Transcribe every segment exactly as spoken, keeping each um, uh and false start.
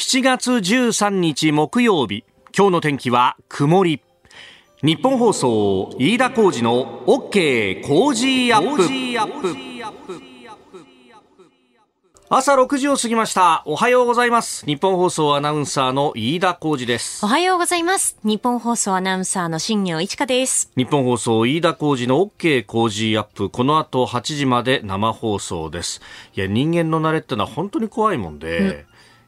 しちがつじゅうさんにち木曜日、今日の天気は曇り。日本放送飯田浩司の OK 工事アップ。朝ろくじを過ぎました。おはようございます。日本放送アナウンサーの飯田浩司です。おはようございます。日本放送アナウンサーの新業一華です。日本放送飯田浩司の OK 工事アップ。この後はちじまで生放送です。いや、人間の慣れってのは本当に怖いもんで、うん、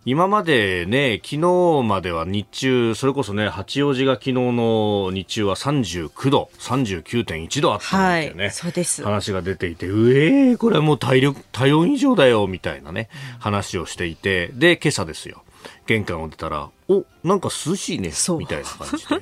今までね、昨日までは日中、それこそね、八王子が昨日の日中はさんじゅうきゅうど、さんじゅうきゅうてんいちどあったんですよね。はい、そうです。話が出ていて、うえー、これはもう体力、体温以上だよ、みたいなね、話をしていて、で、今朝ですよ。玄関を出たら、お、なんか涼しいね、みたいな感じで。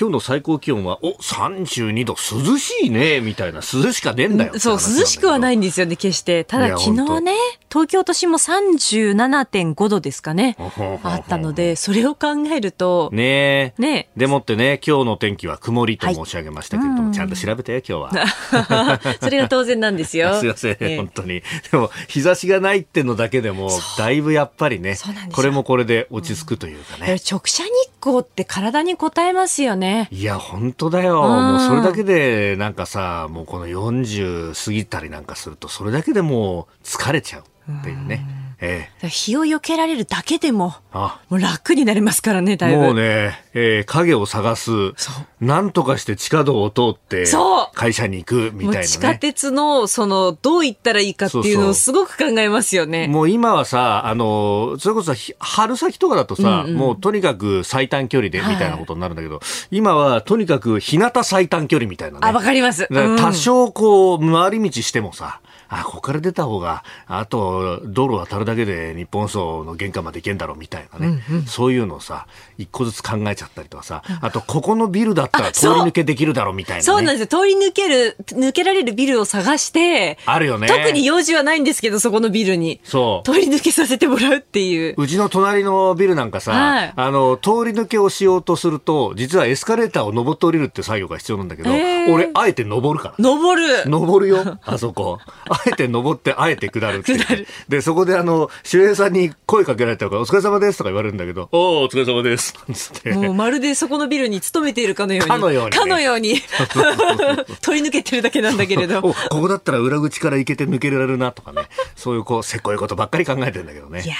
今日の最高気温は、お、さんじゅうにど、涼しいね、みたいな、涼しかねえんだよって話なんだけど。そう、涼しくはないんですよね、決して。ただ、昨日ね、東京都心も さんじゅうななてんごどですかね、あったので、それを考えると。ねえ。ねえ。でもってね、今日の天気は曇りと申し上げましたけれども、はい、ちゃんと調べたよ、今日は。それが当然なんですよ。すいません、ね、本当に。でも、日差しがないってのだけでも、だいぶやっぱりね、これもこれで落ち着くというかね。うん、直射日光って体に応えますよね。いや本当だよ、もうそれだけでなんかさ、もうこのよんじゅう過ぎたりなんかするとそれだけでもう疲れちゃうっていうね、ええ、日を避けられるだけでも、あ、もう楽になりますからね、だいぶもうね、えー、影を探す、なんとかして地下道を通って会社に行くみたいなね。地下鉄のそのどう行ったらいいかっていうのをすごく考えますよね。そうそう、もう今はさ、あのそれこそ春先とかだとさ、うんうん、もうとにかく最短距離でみたいなことになるんだけど、はい、今はとにかく日向最短距離みたいなね。あ、わかります。うん、多少こう回り道してもさ、あ、ここから出た方が、あと道路渡るだけで日本層の玄関まで行けんだろうみたいなね、うんうん、そういうのをさ、一個ずつ考えちゃったりとかさ、あとここのビルだったら通り抜けできるだろうみたいな、ね、そ, うそうなんですよ。通り抜ける抜けられるビルを探してあるよね。特に用事はないんですけど、そこのビルにそう通り抜けさせてもらうっていう。うちの隣のビルなんかさ、はい、あの通り抜けをしようとすると実はエスカレーターを登って降りるって作業が必要なんだけど、俺あえて登るから。登る登るよ、あそこ。あえて登って、あえて下るって言って。下る。で、そこであの、周平さんに声かけられたから、お疲れ様ですとか言われるんだけど、おー、お疲れ様です。つって。もうまるでそこのビルに勤めているかのように。かのように、ね。かのように。取り抜けてるだけなんだけれど。お、ここだったら裏口から行けて抜けられるなとかね。そういうこう、せっこいことばっかり考えてるんだけどね。いや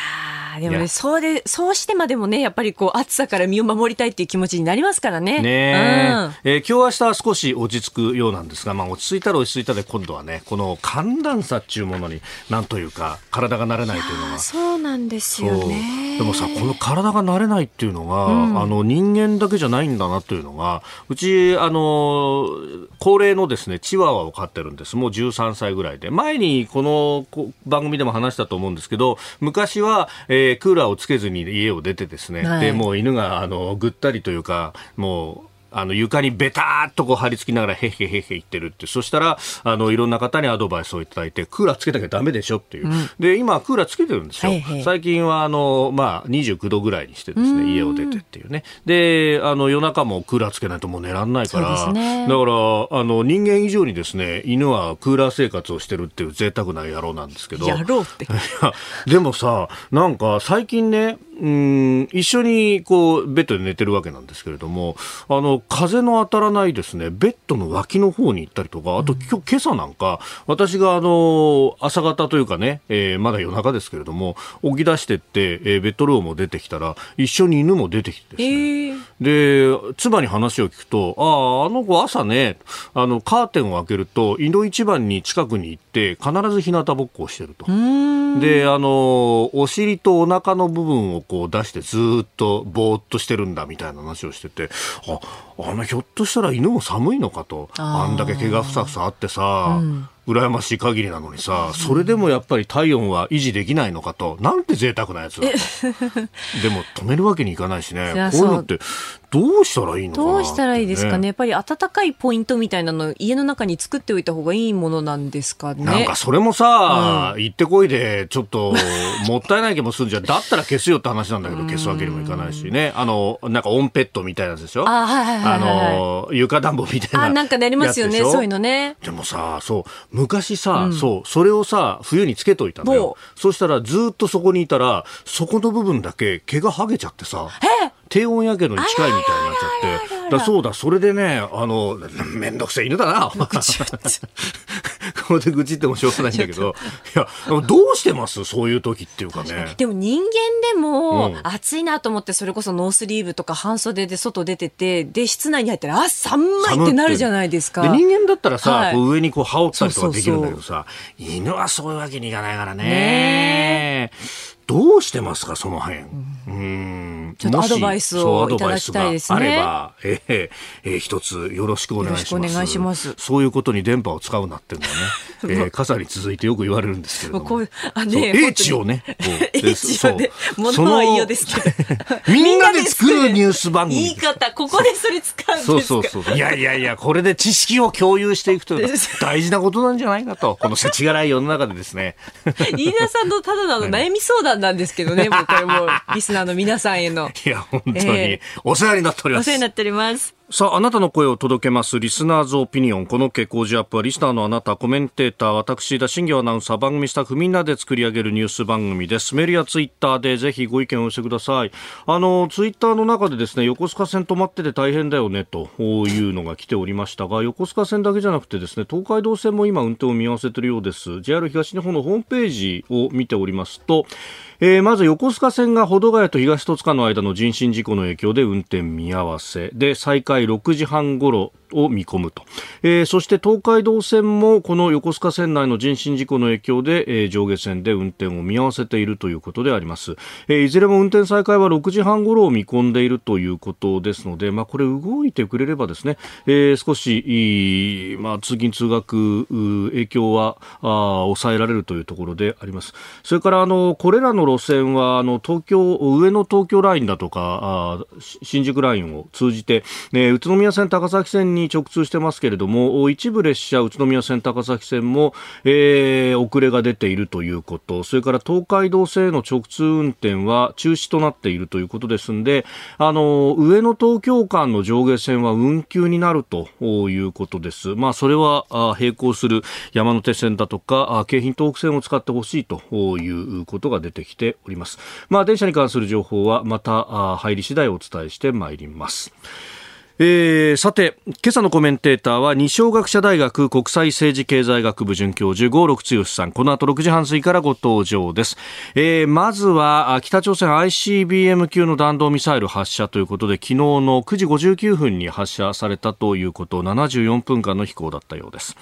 ー、でもね、そうで、そうしてまでもね、やっぱりこう、暑さから身を守りたいっていう気持ちになりますからね。ねー、うん、えー。今日明日は少し落ち着くようなんですが、まあ、落ち着いたら落ち着いたで、今度はね、この寒暖寒暖差っていうものになんというか体が慣れないというのは。そうなんですよね。でもさ、この体が慣れないっていうのが、うん、あの人間だけじゃないんだなというのが、うちあの高齢のですねチワワを飼ってるんです。もうじゅうさんさいぐらいで、前にこのこ番組でも話したと思うんですけど、昔は、えー、クーラーをつけずに家を出てですね、はい、でもう犬があのぐったりというか、もうあの床にベターっとこう張り付きながらへへへへ言ってるって。そしたらあのいろんな方にアドバイスをいただいて、クーラーつけなきゃダメでしょっていう、うん、で今クーラーつけてるんですよ、はいはい、最近はあの、まあ、にじゅうきゅうどぐらいにしてですね家を出てっていうね。であの夜中もクーラーつけないともう寝らんないから。そうですね、だからあの人間以上にですね犬はクーラー生活をしてるっていう贅沢な野郎なんですけど。野郎ってでもさ、なんか最近ね、うーん、一緒にこうベッドで寝てるわけなんですけれども、あの風の当たらないですねベッドの脇の方に行ったりとか、あと今日今朝なんか私があの朝方というかね、えー、まだ夜中ですけれども起き出してって、えー、ベッドルームを出てきたら一緒に犬も出てきてですね、えー、で妻に話を聞くと、あああの子朝ね、あのカーテンを開けると井の一番に近くに行って必ず日向ぼっこをしてると。であのお尻とお腹の部分をこう出してずっとぼーっとしてるんだみたいな話をしてて、あ、あのひょっとしたら犬も寒いのかと。 あ, あんだけ毛がふさふさあってさ、うん、羨ましい限りなのにさ、それでもやっぱり体温は維持できないのかと。なんて贅沢なやつだとでも止めるわけにいかないしね。こういうのってどうしたらいいのかなってね。どうしたらいいですかね。やっぱり温かいポイントみたいなのを家の中に作っておいた方がいいものなんですかね。なんかそれもさ、うん、行ってこいでちょっともったいない気もするんじゃん。だったら消すよって話なんだけど消すわけにもいかないしね。あのなんかオンペットみたいなやつでしょ。あ、はいはいはいはい、あの床暖房みたいな。あ、なんかなりますよね、そういうのね。でもさ、そう昔さ、うん、そうそれをさ冬につけといたのよ。そうしたらずっとそこにいたらそこの部分だけ毛が剥げちゃってさ。え、低温やけどに近いみたいになっちゃって、だそうだ、それでね、あのめんどくせえ犬だな。ここで愚痴ってもしょうがないんだけど、いやどうしてますそういう時っていうかね。でも人間でも暑いなと思ってそれこそノースリーブとか半袖で外出てて、で室内に入ったらあ寒いってなるじゃないですか。で人間だったらさ、はい、こう上にこう羽織ったりとかできるんだけどさ、そうそうそう、犬はそういうわけにいかないからね。ね、どうしてますかその辺、うん、うーん、ちょっとアドバイスをいただきたいですね。あれば、えーえー、一つよろしくお願いします。よろしくお願いします。そういうことに電波を使うなってんだね、えー、傘に続いてよく言われるんですけれども、こういうあ、ね、英知をね英知をね、物はいいよですけどみんなで作るニュース番組言い方、ここでそれ使うんですかそうそうそう、いやいやいや、これで知識を共有していくという大事なことなんじゃないかとこの世知辛い世の中でですね飯田さんのただの悩み相談なんですけどね、もうこれもリスナーの皆さんへのいや本当に、えー、お世話になっております。お世話になっております。さあ、あなたの声を届けますリスナーズオピニオン。この傾向ジアップはリスナーのあなた、コメンテーター私田新業アナウンサー、番組スタッフみんなで作り上げるニュース番組です。メールやツイッターでぜひご意見を寄せてください。あのツイッターの中でですね、横須賀線止まってて大変だよねというのが来ておりましたが、横須賀線だけじゃなくてですね、東海道線も今運転を見合わせているようです。 ジェイアール 東日本のホームページを見ておりますと、えー、まず横須賀線が保土ヶ谷と東戸塚の間の人身事故の影響で運転見合わせで、再開ろくじはん頃を見込むと、えー、そして東海道線もこの横須賀線内の人身事故の影響で、えー、上下線で運転を見合わせているということであります、えー、いずれも運転再開はろくじはん頃を見込んでいるということですので、まあ、これ動いてくれればですね、えー、少しいい、まあ、通勤通学影響は抑えられるというところであります。それからあのこれらの路線はあの東京上野東京ラインだとか新宿ラインを通じて、ね、宇都宮線高崎線にに直通してますけれども、一部列車宇都宮線高崎線も、えー、遅れが出ているということ、それから東海道線への直通運転は中止となっているということですので、あの上野東京間の上下線は運休になるということです。まあ、それは並行する山手線だとか京浜東北線を使ってほしいということが出てきております。まあ、電車に関する情報はまた入り次第お伝えしてまいります。えー、さて今朝のコメンテーターは二松学舎大学国際政治経済学部准教授合六強さん、この後ろくじはん過ぎからご登場です。えー、まずは北朝鮮 アイシービーエム 級の弾道ミサイル発射ということで、昨日のくじごじゅうきゅうふんに発射されたということ、ななじゅうよんぷんかんの飛行だったようです。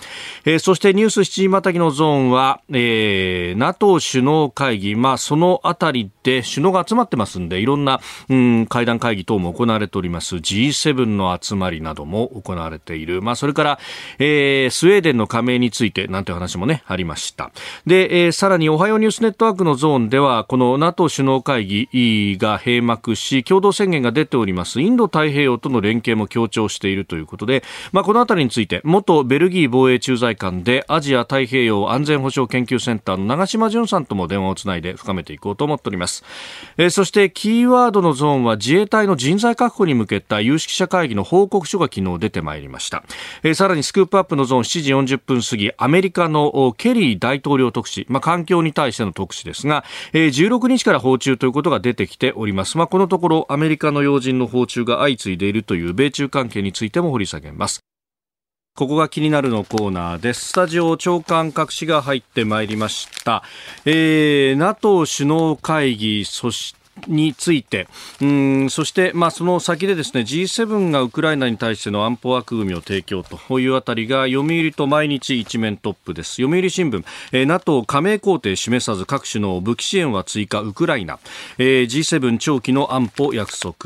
えー、そしてニュースしちじまたぎのゾーンは、えー、NATO 首脳会議、まあ、そのあたりで首脳が集まってますんで、いろんな、うん、会談会議等も行われております。 ジーセブン の集まりなども行われている。まあ、それから、えー、スウェーデンの加盟についてなんて話もねありました。で、えー、さらにおはようニュースネットワークのゾーンでは、この NATO 首脳会議が閉幕し共同宣言が出ております。インド太平洋との連携も強調しているということで、まあ、このあたりについて元ベルギー防衛駐在官でアジア太平洋安全保障研究センターの長島淳さんとも電話をつないで深めていこうと思っております。えー、そしてキーワードのゾーンは自衛隊の人材確保に向けた有識者会議の報告書が昨日出てまいりました。えー、さらにスクープアップのゾーンしちじよんじゅっぷん過ぎ、アメリカのケリー大統領特使、まあ、環境に対しての特使ですが、えー、じゅうろくにちから訪中ということが出てきております。まあ、このところアメリカの要人の訪中が相次いでいるという米中関係についても掘り下げます。ここが気になるのコーナーです。スタジオ長官各紙が入ってまいりました。えー、NATO 首脳会議そしてについて、うーん、そして、まあ、その先でですね ジーセブン がウクライナに対しての安保枠組みを提供というあたりが読売と毎日一面トップです。読売新聞、えー、NATO 加盟工程示さず各首脳武器支援は追加ウクライナ、えー、ジーセブン 長期の安保約束、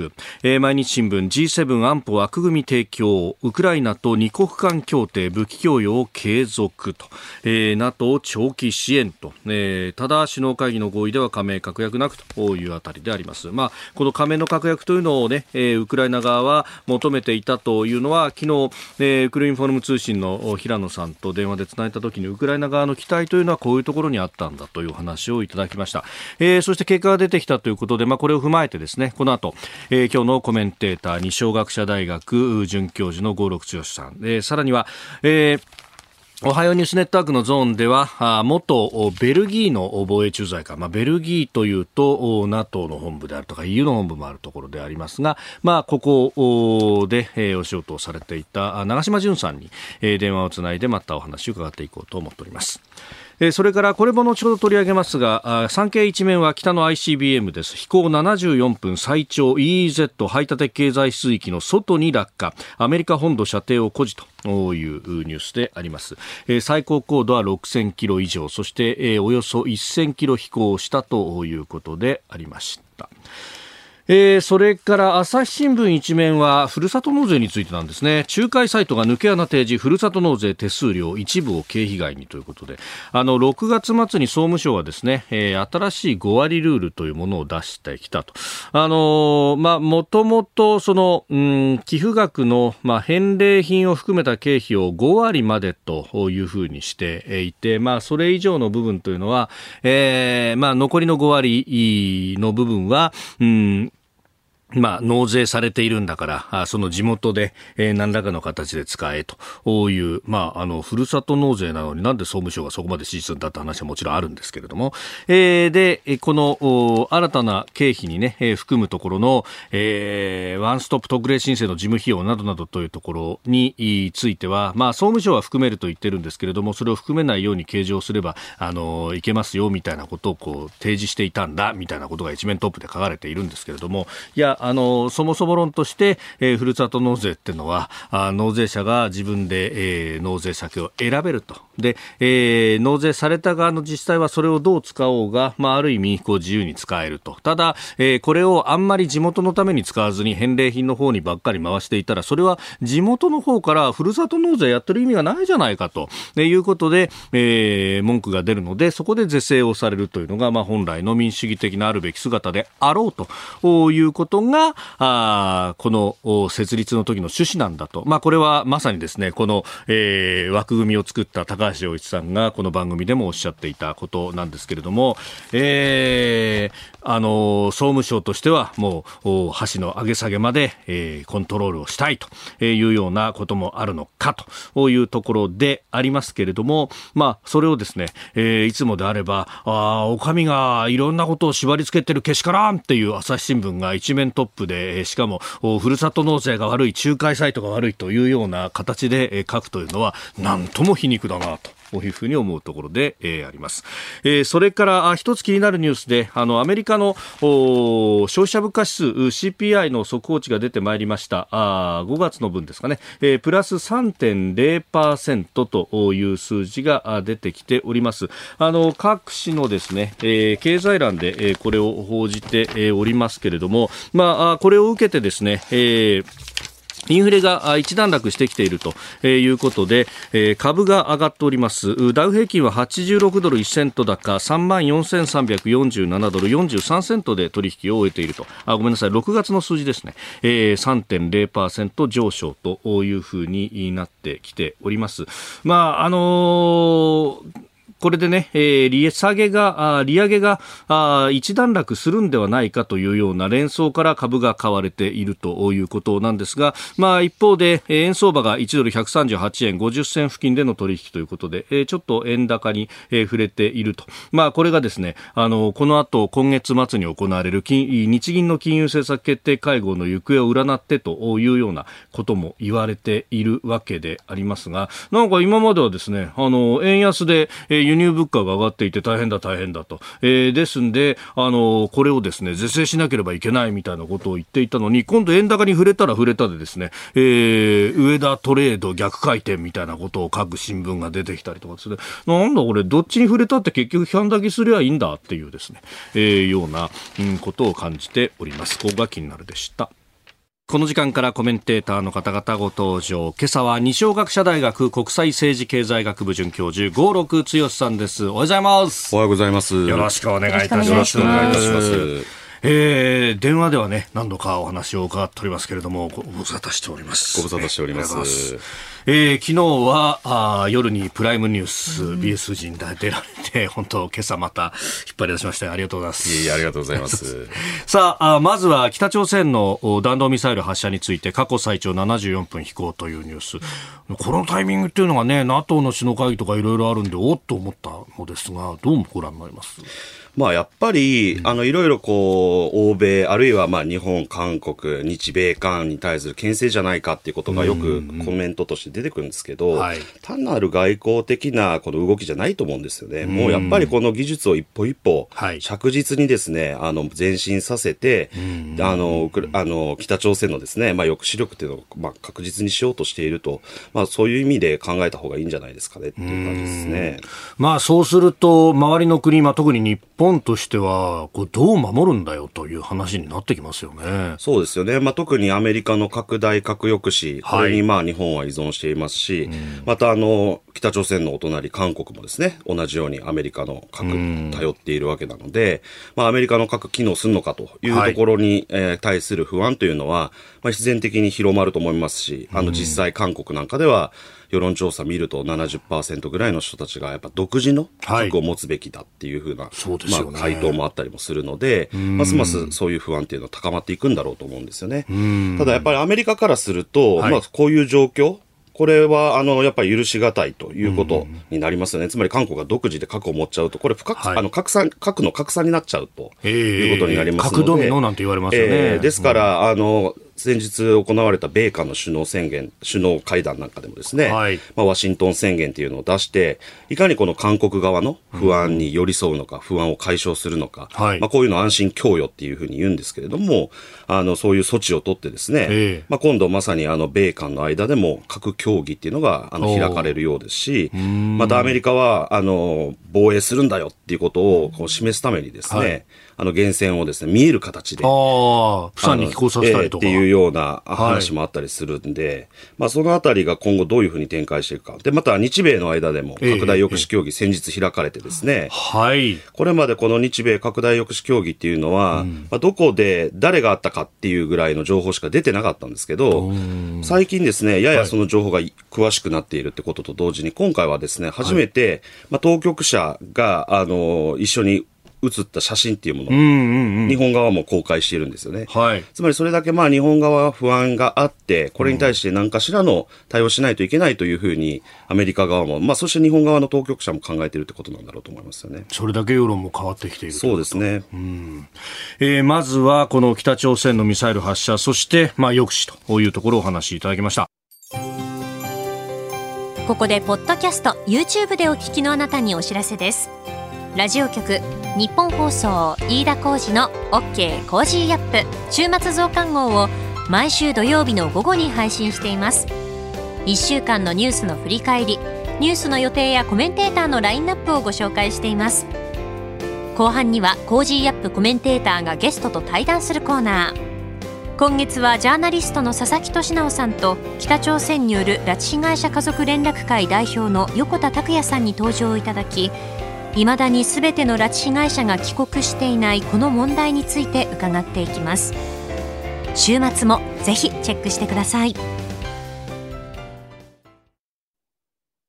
えー、毎日新聞 ジーセブン 安保枠組み提供ウクライナと二国間協定武器供与を継続と、えー、NATO 長期支援と、えー、ただ首脳会議の合意では加盟確約なくというあたりであります。まあ、この加盟の確約というのを、ねえー、ウクライナ側は求めていたというのは昨日、えー、ウクルインフォルム通信の平野さんと電話でつないだときにウクライナ側の期待というのはこういうところにあったんだという話をいただきました、えー、そして結果が出てきたということで、まあ、これを踏まえてですねこの後、えー、今日のコメンテーターに小学者大学准教授の合六強さん、えー、さらには、えーおはようニュースネットワークのゾーンでは元ベルギーの防衛駐在官、まあ、ベルギーというと NATO の本部であるとか イーユー の本部もあるところでありますが、まあ、ここでお仕事をされていた長島純さんに電話をつないでまたお話を伺っていこうと思っております。それからこれも後ほど取り上げますが、産経一面は北の アイシービーエム です。飛行ななじゅうよんぷん最長 イーイーゼット 排他的経済水域の外に落下、アメリカ本土射程を誇示というニュースであります。最高高度はろくせんキロ以上、そしておよそせんキロ飛行したということでありました。えー、それから朝日新聞一面はふるさと納税についてなんですね。仲介サイトが抜け穴提示、ふるさと納税手数料一部を経費外にということで、あのろくがつまつに総務省はですね、えー、新しいごわりルールというものを出してきたと。あのー、まあ元々その、うん、寄付額の、まあ、返礼品を含めた経費をごわりまでというふうにしていて、まあそれ以上の部分というのは、えー、まあ残りのごわりの部分は、うんまあ、納税されているんだから、その地元で、えー、何らかの形で使えと、こういう、まあ、あの、ふるさと納税なのになんで総務省がそこまで指示するんだって話はもちろんあるんですけれども、えー、で、この、新たな経費にね、えー、含むところの、えー、ワンストップ特例申請の事務費用などなどというところについては、まあ、総務省は含めると言ってるんですけれども、それを含めないように計上すれば、あの、いけますよ、みたいなことをこう、提示していたんだ、みたいなことが一面トップで書かれているんですけれども、いや、あのそもそも論として、えー、ふるさと納税っていうのはあ納税者が自分で、えー、納税先を選べるとで、えー、納税された側の自治体はそれをどう使おうが、まあ、ある意味こう自由に使えると。ただ、えー、これをあんまり地元のために使わずに返礼品の方にばっかり回していたらそれは地元の方からふるさと納税やってる意味がないじゃないかということで、えー、文句が出るのでそこで是正をされるというのが、まあ、本来の民主主義的なあるべき姿であろうということががあこの設立の時の趣旨なんだと、まあ、これはまさにですねこの、えー、枠組みを作った高橋洋一さんがこの番組でもおっしゃっていたことなんですけれども、えー、あの総務省としてはもう箸の上げ下げまで、えー、コントロールをしたいというようなこともあるのかというところでありますけれども、まあ、それをですね、えー、いつもであればあお上がいろんなことを縛り付けてるけしからんっていう朝日新聞が一面とトップでしかもふるさと納税が悪い仲介サイトが悪いというような形で書くというのはなんとも皮肉だなというふうに思うところであります。それから一つ気になるニュースであのアメリカの消費者物価指数 シーピーアイ の速報値が出てまいりました。ごがつの分ですかね、プラス さんてんれいパーセント という数字が出てきております。あの各紙のですね経済欄でこれを報じておりますけれども、まあ、これを受けてですね、えーインフレが一段落してきているということで株が上がっております。ダウ平均ははちじゅうろくドルいちセント高 さんまんよんせんさんびゃくよんじゅうななドルよんじゅうさんセントで取引を終えていると。あごめんなさいろくがつの数字ですね、えー、さんてんれいパーセント 上昇というふうになってきております。まああのーこれでね、えー、利下げが、利上げが一段落するんではないかというような連想から株が買われているということなんですが、まあ一方で、円相場がいちドルひゃくさんじゅうはちえんごじゅっせん付近での取引ということで、えー、ちょっと円高に、えー、触れていると。まあこれがですね、あの、この後今月末に行われる金、日銀の金融政策決定会合の行方を占ってというようなことも言われているわけでありますが、なんか今まではですね、あの、円安で、えー輸入物価が上がっていて大変だ大変だと、えー、ですんであのこれをですね是正しなければいけないみたいなことを言っていたのに今度円高に触れたら触れたでですね、えー、上田トレード逆回転みたいなことを書く新聞が出てきたりとかですねなんだこれどっちに触れたって結局批判だけすりゃいいんだっていうですね、えー、ような、うん、ことを感じております。ここが気になるでした。この時間からコメンテーターの方々ご登場。今朝は二松学舎大学国際政治経済学部准教授合六強さんです。おはようございます。おはようございます。よろしくお願いいたします。よろしくお願いいたします。えー、電話ではね何度かお話を伺っておりますけれども、ご無沙汰しております。ご無沙汰しております。えー、昨日はあ夜にプライムニュース、うん、ビーエス 陣で出られて、本当今朝また引っ張り出しました。ありがとうございます。いいありがとうございます。さあ、あまずは北朝鮮の弾道ミサイル発射について過去最長ななじゅうよんぷん飛行というニュース、このタイミングっていうのがね NATO の首脳会議とかいろいろあるんでおっと思ったのですが、どうもご覧になります？まあ、やっぱりあのいろいろこう欧米あるいはまあ日本、韓国、日米韓に対する牽制じゃないかっていうことがよくコメントとして出てくるんですけど、うんうん、はい、単なる外交的なこの動きじゃないと思うんですよね。もうやっぱりこの技術を一歩一歩着実にですね、あの前進させて、あのあの北朝鮮のですね、まあ、抑止力というのをまあ確実にしようとしていると、まあ、そういう意味で考えた方がいいんじゃないですかねっていう感じですね。まあ、そうすると周りの国、まあ、特に日本日本としてはこうどう守るんだよという話になってきますよね。そうですよね、まあ、特にアメリカの拡大核抑止、これにまあ日本は依存していますし、はい、またあの北朝鮮のお隣韓国もですね、同じようにアメリカの核に頼っているわけなので、まあ、アメリカの核機能するのかというところに、はい、えー、対する不安というのは、まあ、必然的に広まると思いますし、あの実際韓国なんかでは世論調査見ると ななじゅっパーセント ぐらいの人たちがやっぱ独自の核を持つべきだっていう風な、はい、そうですね、まあ、回答もあったりもするので、ますますそういう不安っていうのは高まっていくんだろうと思うんですよね。ただやっぱりアメリカからすると、はい、まあ、こういう状況、これはあのやっぱり許しがたいということになりますよね。つまり韓国が独自で核を持っちゃうと、これ不拡、はい、あの拡散、核の拡散になっちゃうということになりますので、核ドミノなんて言われますよね。えー、ですから、うん、あの先日行われた米韓の首脳宣言、首脳会談なんかでもですね、はい、まあ、ワシントン宣言というのを出して、いかにこの韓国側の不安に寄り添うのか、うん、不安を解消するのか、はい、まあ、こういうの安心供与っていうふうに言うんですけれども、あのそういう措置を取ってですね、えーまあ、今度まさにあの米韓の間でも核協議っていうのがあの開かれるようですし、またアメリカはあの防衛するんだよっていうことをこう示すためにですね、はい、あの源泉をですね見える形で、ああ、釜山に寄港させたりとか、えー、っていうような話もあったりするんで、はい、まあ、そのあたりが今後どういうふうに展開していくか。でまた日米の間でも拡大抑止協議、先日開かれてですね、えーえー、はい、これまでこの日米拡大抑止協議っていうのは、うん、まあ、どこで誰があったかっていうぐらいの情報しか出てなかったんですけど、最近ですねややその情報が詳しくなっているってことと同時に、今回はですね初めて、はい、まあ、当局者があの一緒に写った写真っていうものを、うんうんうん、日本側も公開しているんですよね。はい、つまりそれだけまあ日本側は不安があって、これに対して何かしらの対応しないといけないというふうにアメリカ側も、まあ、そして日本側の当局者も考えているってことなんだろうと思いますよね。それだけ世論も変わってきている。そうですね、うん、えー、まずはこの北朝鮮のミサイル発射、そしてまあ抑止というところをお話しいただきました。ここでポッドキャスト YouTube でお聞きのあなたにお知らせです。ラジオ局日本放送飯田浩司の OK コージーアップ週末増刊号を毎週土曜日の午後に配信しています。いっしゅうかんのニュースの振り返り、ニュースの予定やコメンテーターのラインナップをご紹介しています。後半にはコージーアップコメンテーターがゲストと対談するコーナー。今月はジャーナリストの佐々木俊直さんと、北朝鮮による拉致被害者家族連絡会代表の横田拓也さんに登場いただき、いまだにすべての拉致被害者が帰国していないこの問題について伺っていきます。週末もぜひチェックしてください。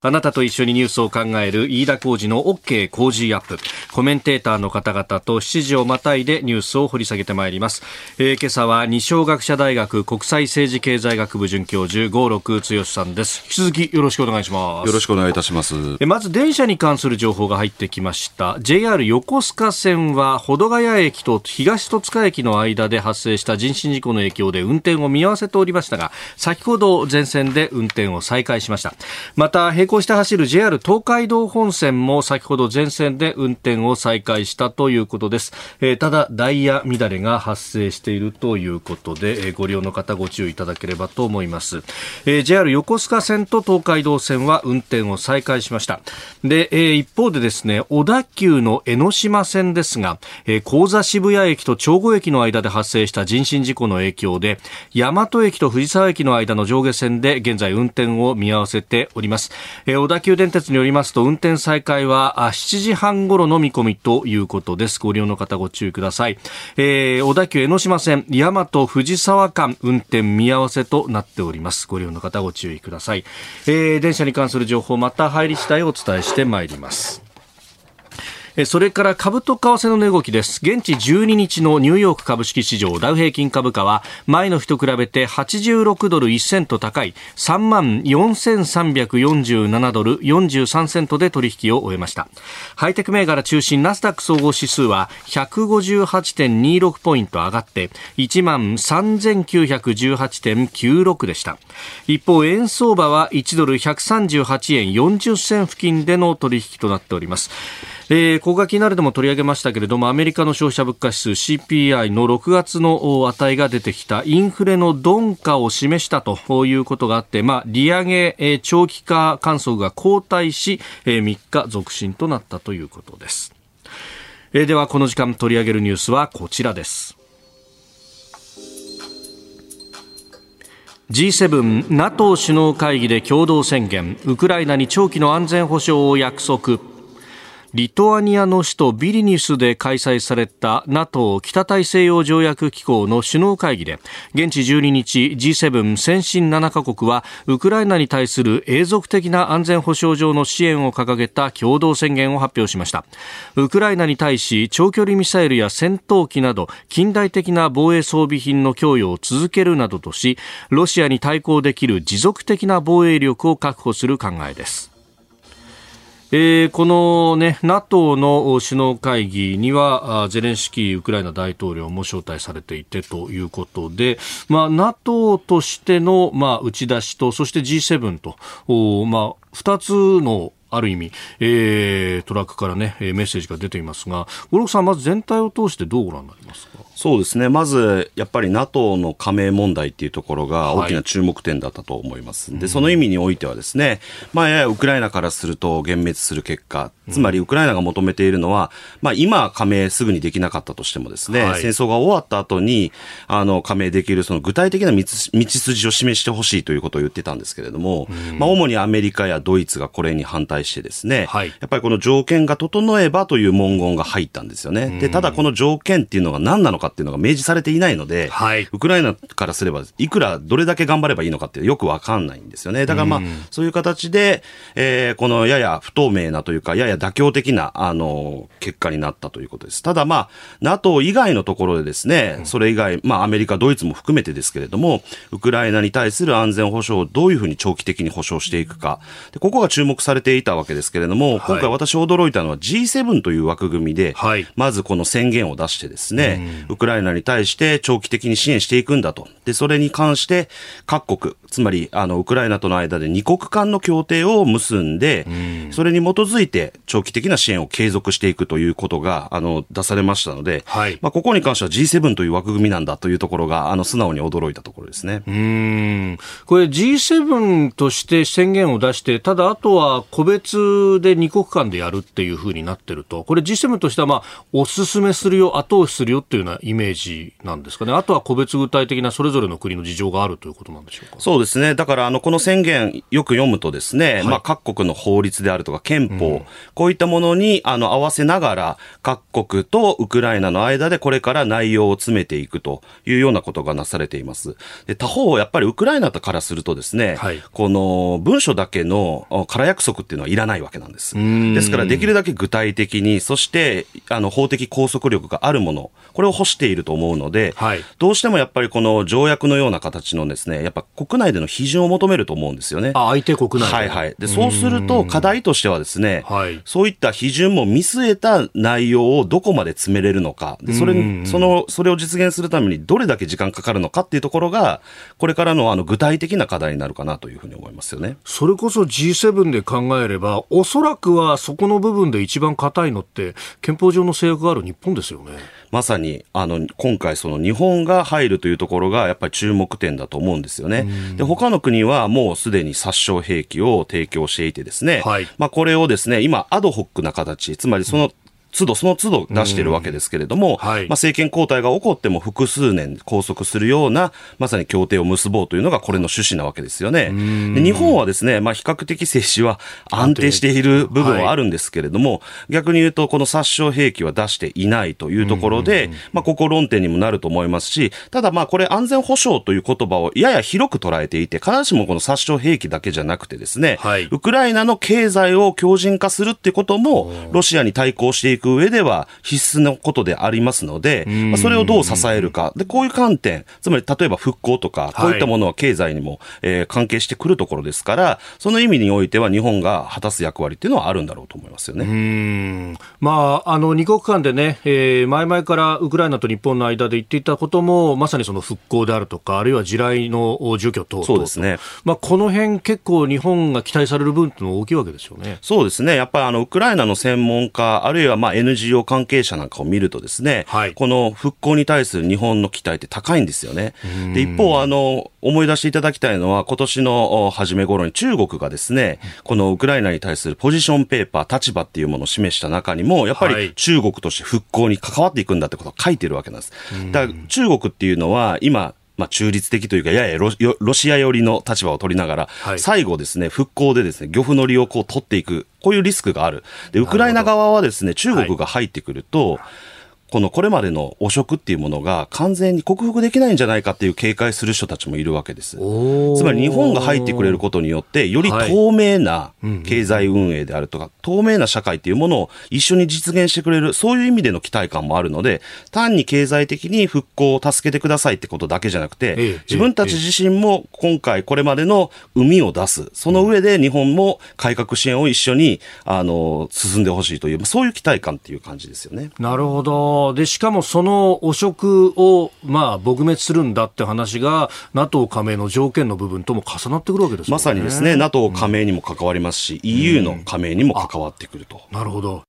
あなたと一緒にニュースを考える飯田浩司の OK 工事アップ、コメンテーターの方々としちじをまたいでニュースを掘り下げてまいります。えー、今朝は二松学舎大学国際政治経済学部准教授合六強さんです。引き続きよろしくお願いします。よろしくお願いいたします。えまず電車に関する情報が入ってきました。 ジェイアール 横須賀線は保土ヶ谷駅と東戸塚駅の間で発生した人身事故の影響で運転を見合わせておりましたが、先ほど全線で運転を再開しました。また並こうして走る ジェイアール 東海道本線も先ほど全線で運転を再開したということです。えー、ただダイヤ乱れが発生しているということで、えー、ご利用の方ご注意いただければと思います。えー、ジェイアール 横須賀線と東海道線は運転を再開しました。で、えー、一方でですね、小田急の江ノ島線ですが、えー、高座渋谷駅と長後駅の間で発生した人身事故の影響で、大和駅と藤沢駅の間の上下線で現在運転を見合わせております。えー、小田急電鉄によりますと運転再開はしちじはんごろの見込みということです。ご利用の方ご注意ください。えー、小田急江ノ島線大和藤沢間運転見合わせとなっております。ご利用の方ご注意ください。えー、電車に関する情報また入り次第お伝えしてまいります。それから株と為替の値動きです。現地じゅうににちのニューヨーク株式市場ダウ平均株価は前の日と比べてはちじゅうろくドルいちセント高い さんまんよんせんさんびゃくよんじゅうななドルよんじゅうさんセントで取引を終えました。ハイテク銘柄中心ナスダック総合指数は ひゃくごじゅうはちてんにろく ポイント上がって いちまんさんぜんきゅうひゃくじゅうはちてんきゅうろく でした。一方円相場はいいちドルひゃくさんじゅうはちえんよんじゅっせん付近での取引となっております。えー、ここが気になるでも取り上げましたけれども、アメリカの消費者物価指数 シーピーアイ のろくがつの値が出てきたインフレの鈍化を示したということがあって、まあ、利上げ、えー、長期化観測が後退し、えー、みっか続伸となったということです。えー、ではこの時間取り上げるニュースはこちらです。ジーセブン NATO 首脳会議で共同宣言、ウクライナに長期の安全保障を約束。リトアニアの首都ビリニュスで開催された NATO 北大西洋条約機構の首脳会議で現地じゅうににち ジーセブン 先進ななかこくはウクライナに対する永続的な安全保障上の支援を掲げた共同宣言を発表しました。ウクライナに対し長距離ミサイルや戦闘機など近代的な防衛装備品の供与を続けるなどとしロシアに対抗できる持続的な防衛力を確保する考えです。えー、この、ね、NATO の首脳会議にはゼレンスキーウクライナ大統領も招待されていてということで、まあ、NATO としての、まあ、打ち出しとそして ジーセブン と、まあ、ふたつのある意味、えー、トラックから、ね、メッセージが出ていますが、五六さんまず全体を通してどうご覧になりますか。そうですね、まずやっぱり NATO の加盟問題というところが大きな注目点だったと思います、はい、でその意味においてはですね、まあ、ややウクライナからすると幻滅する結果、つまりウクライナが求めているのは、まあ、今加盟すぐにできなかったとしてもですね、はい、戦争が終わった後にあの加盟できるその具体的な道筋を示してほしいということを言ってたんですけれども、まあ、主にアメリカやドイツがこれに反対してですね、はい、やっぱりこの条件が整えばという文言が入ったんですよね。でただこの条件っていうのが何なのかっていうのが明示されていないので、はい、ウクライナからすればいくらどれだけ頑張ればいいのかってよく分かんないんですよね。だからまあ、うん、そういう形で、えー、このやや不透明なというかやや妥協的なあの結果になったということです。ただまあ NATO 以外のところでですね、うん、それ以外、まあ、アメリカドイツも含めてですけれどもウクライナに対する安全保障をどういうふうに長期的に保障していくかでここが注目されていたわけですけれども、はい、今回私驚いたのは ジーセブン という枠組みで、はい、まずこの宣言を出してですね、うんウクライナに対して長期的に支援していくんだと。で、それに関して各国、つまりあのウクライナとの間で二国間の協定を結んで、うん、それに基づいて長期的な支援を継続していくということがあの出されましたので、はいまあ、ここに関しては ジーセブン という枠組みなんだというところがあの素直に驚いたところですね。うーんこれ ジーセブン として宣言を出して、ただあとは個別で二国間でやるっていうふうになってると、これ ジーセブン としては、まあ、お勧めするよ、後押しするよっていうのはイメージなんですかね。あとは個別具体的なそれぞれの国の事情があるということなんでしょうか。そうですね。だからあのこの宣言よく読むとですね、はいまあ、各国の法律であるとか憲法、うん、こういったものにあの合わせながら各国とウクライナの間でこれから内容を詰めていくというようなことがなされています。で他方やっぱりウクライナからするとですね、はい、この文書だけの空約束っていうのはいらないわけなんです。ですからできるだけ具体的にそしてあの法的拘束力があるものこれを欲ししていると思うので、はい、どうしてもやっぱりこの条約のような形のですね、やっぱ国内での批准を求めると思うんですよね。あ、相手国内で。はいはい。で、そうすると課題としてはですね、はい、そういった批准も見据えた内容をどこまで詰めれるのか、でそれに、その、それを実現するためにどれだけ時間かかるのかっていうところが、これからのあの具体的な課題になるかなというふうに思いますよね。それこそ ジーセブン で考えれば、おそらくはそこの部分で一番硬いのって憲法上の制約がある日本ですよね。まさにあの今回その日本が入るというところがやっぱり注目点だと思うんですよね。で他の国はもうすでに殺傷兵器を提供していてですね、はいまあ、これをですね今アドホックな形つまりその、うん都度その都度出しているわけですけれども、うんはいまあ、政権交代が起こっても複数年拘束するようなまさに協定を結ぼうというのがこれの趣旨なわけですよね。で日本はですね、まあ、比較的政治は安定している部分はあるんですけれども、はい、逆に言うとこの殺傷兵器は出していないというところで、うんうんうんまあ、ここ論点にもなると思いますし、ただまあこれ安全保障という言葉をやや広く捉えていて必ずしもこの殺傷兵器だけじゃなくてですね、はい、ウクライナの経済を強靭化するってこともロシアに対抗していく上では必須のことでありますので、まあ、それをどう支えるかでこういう観点つまり例えば復興とかこういったものは経済にも、はいえー、関係してくるところですからその意味においては日本が果たす役割っていうのはあるんだろうと思いますよね。うーん、まあ、あのにこくかんでね、えー、前々からウクライナと日本の間で言っていたこともまさにその復興であるとかあるいは地雷の除去等々そうですね、まあ、この辺結構日本が期待される分ってのは大きいわけですよね。そうですねやっぱりあのウクライナの専門家あるいはまあエヌジーオー 関係者なんかを見るとですね、はい、この復興に対する日本の期待って高いんですよね。で一方あの思い出していただきたいのは今年の初め頃に中国がですねこのウクライナに対するポジションペーパー立場っていうものを示した中にもやっぱり中国として復興に関わっていくんだってことを書いてるわけなんです。だから中国っていうのは今まあ、中立的というかやや ロ, ロシア寄りの立場を取りながら、はい、最後ですね復興でですね漁夫の利をこう取っていくこういうリスクがある。でウクライナ側はですね中国が入ってくると、はいこのこれまでの汚職っていうものが完全に克服できないんじゃないかっていう警戒する人たちもいるわけです。つまり日本が入ってくれることによってより透明な経済運営であるとか、はいうんうん、透明な社会っていうものを一緒に実現してくれるそういう意味での期待感もあるので単に経済的に復興を助けてくださいってことだけじゃなくて、ええ、自分たち自身も今回これまでの膿を出すその上で日本も改革支援を一緒にあの進んでほしいというそういう期待感っていう感じですよね。なるほど。でしかもその汚職を、まあ、撲滅するんだって話が NATO 加盟の条件の部分とも重なってくるわけですよね。まさにですね NATO 加盟にも関わりますし、うん、イーユー の加盟にも関わってくると。なるほど。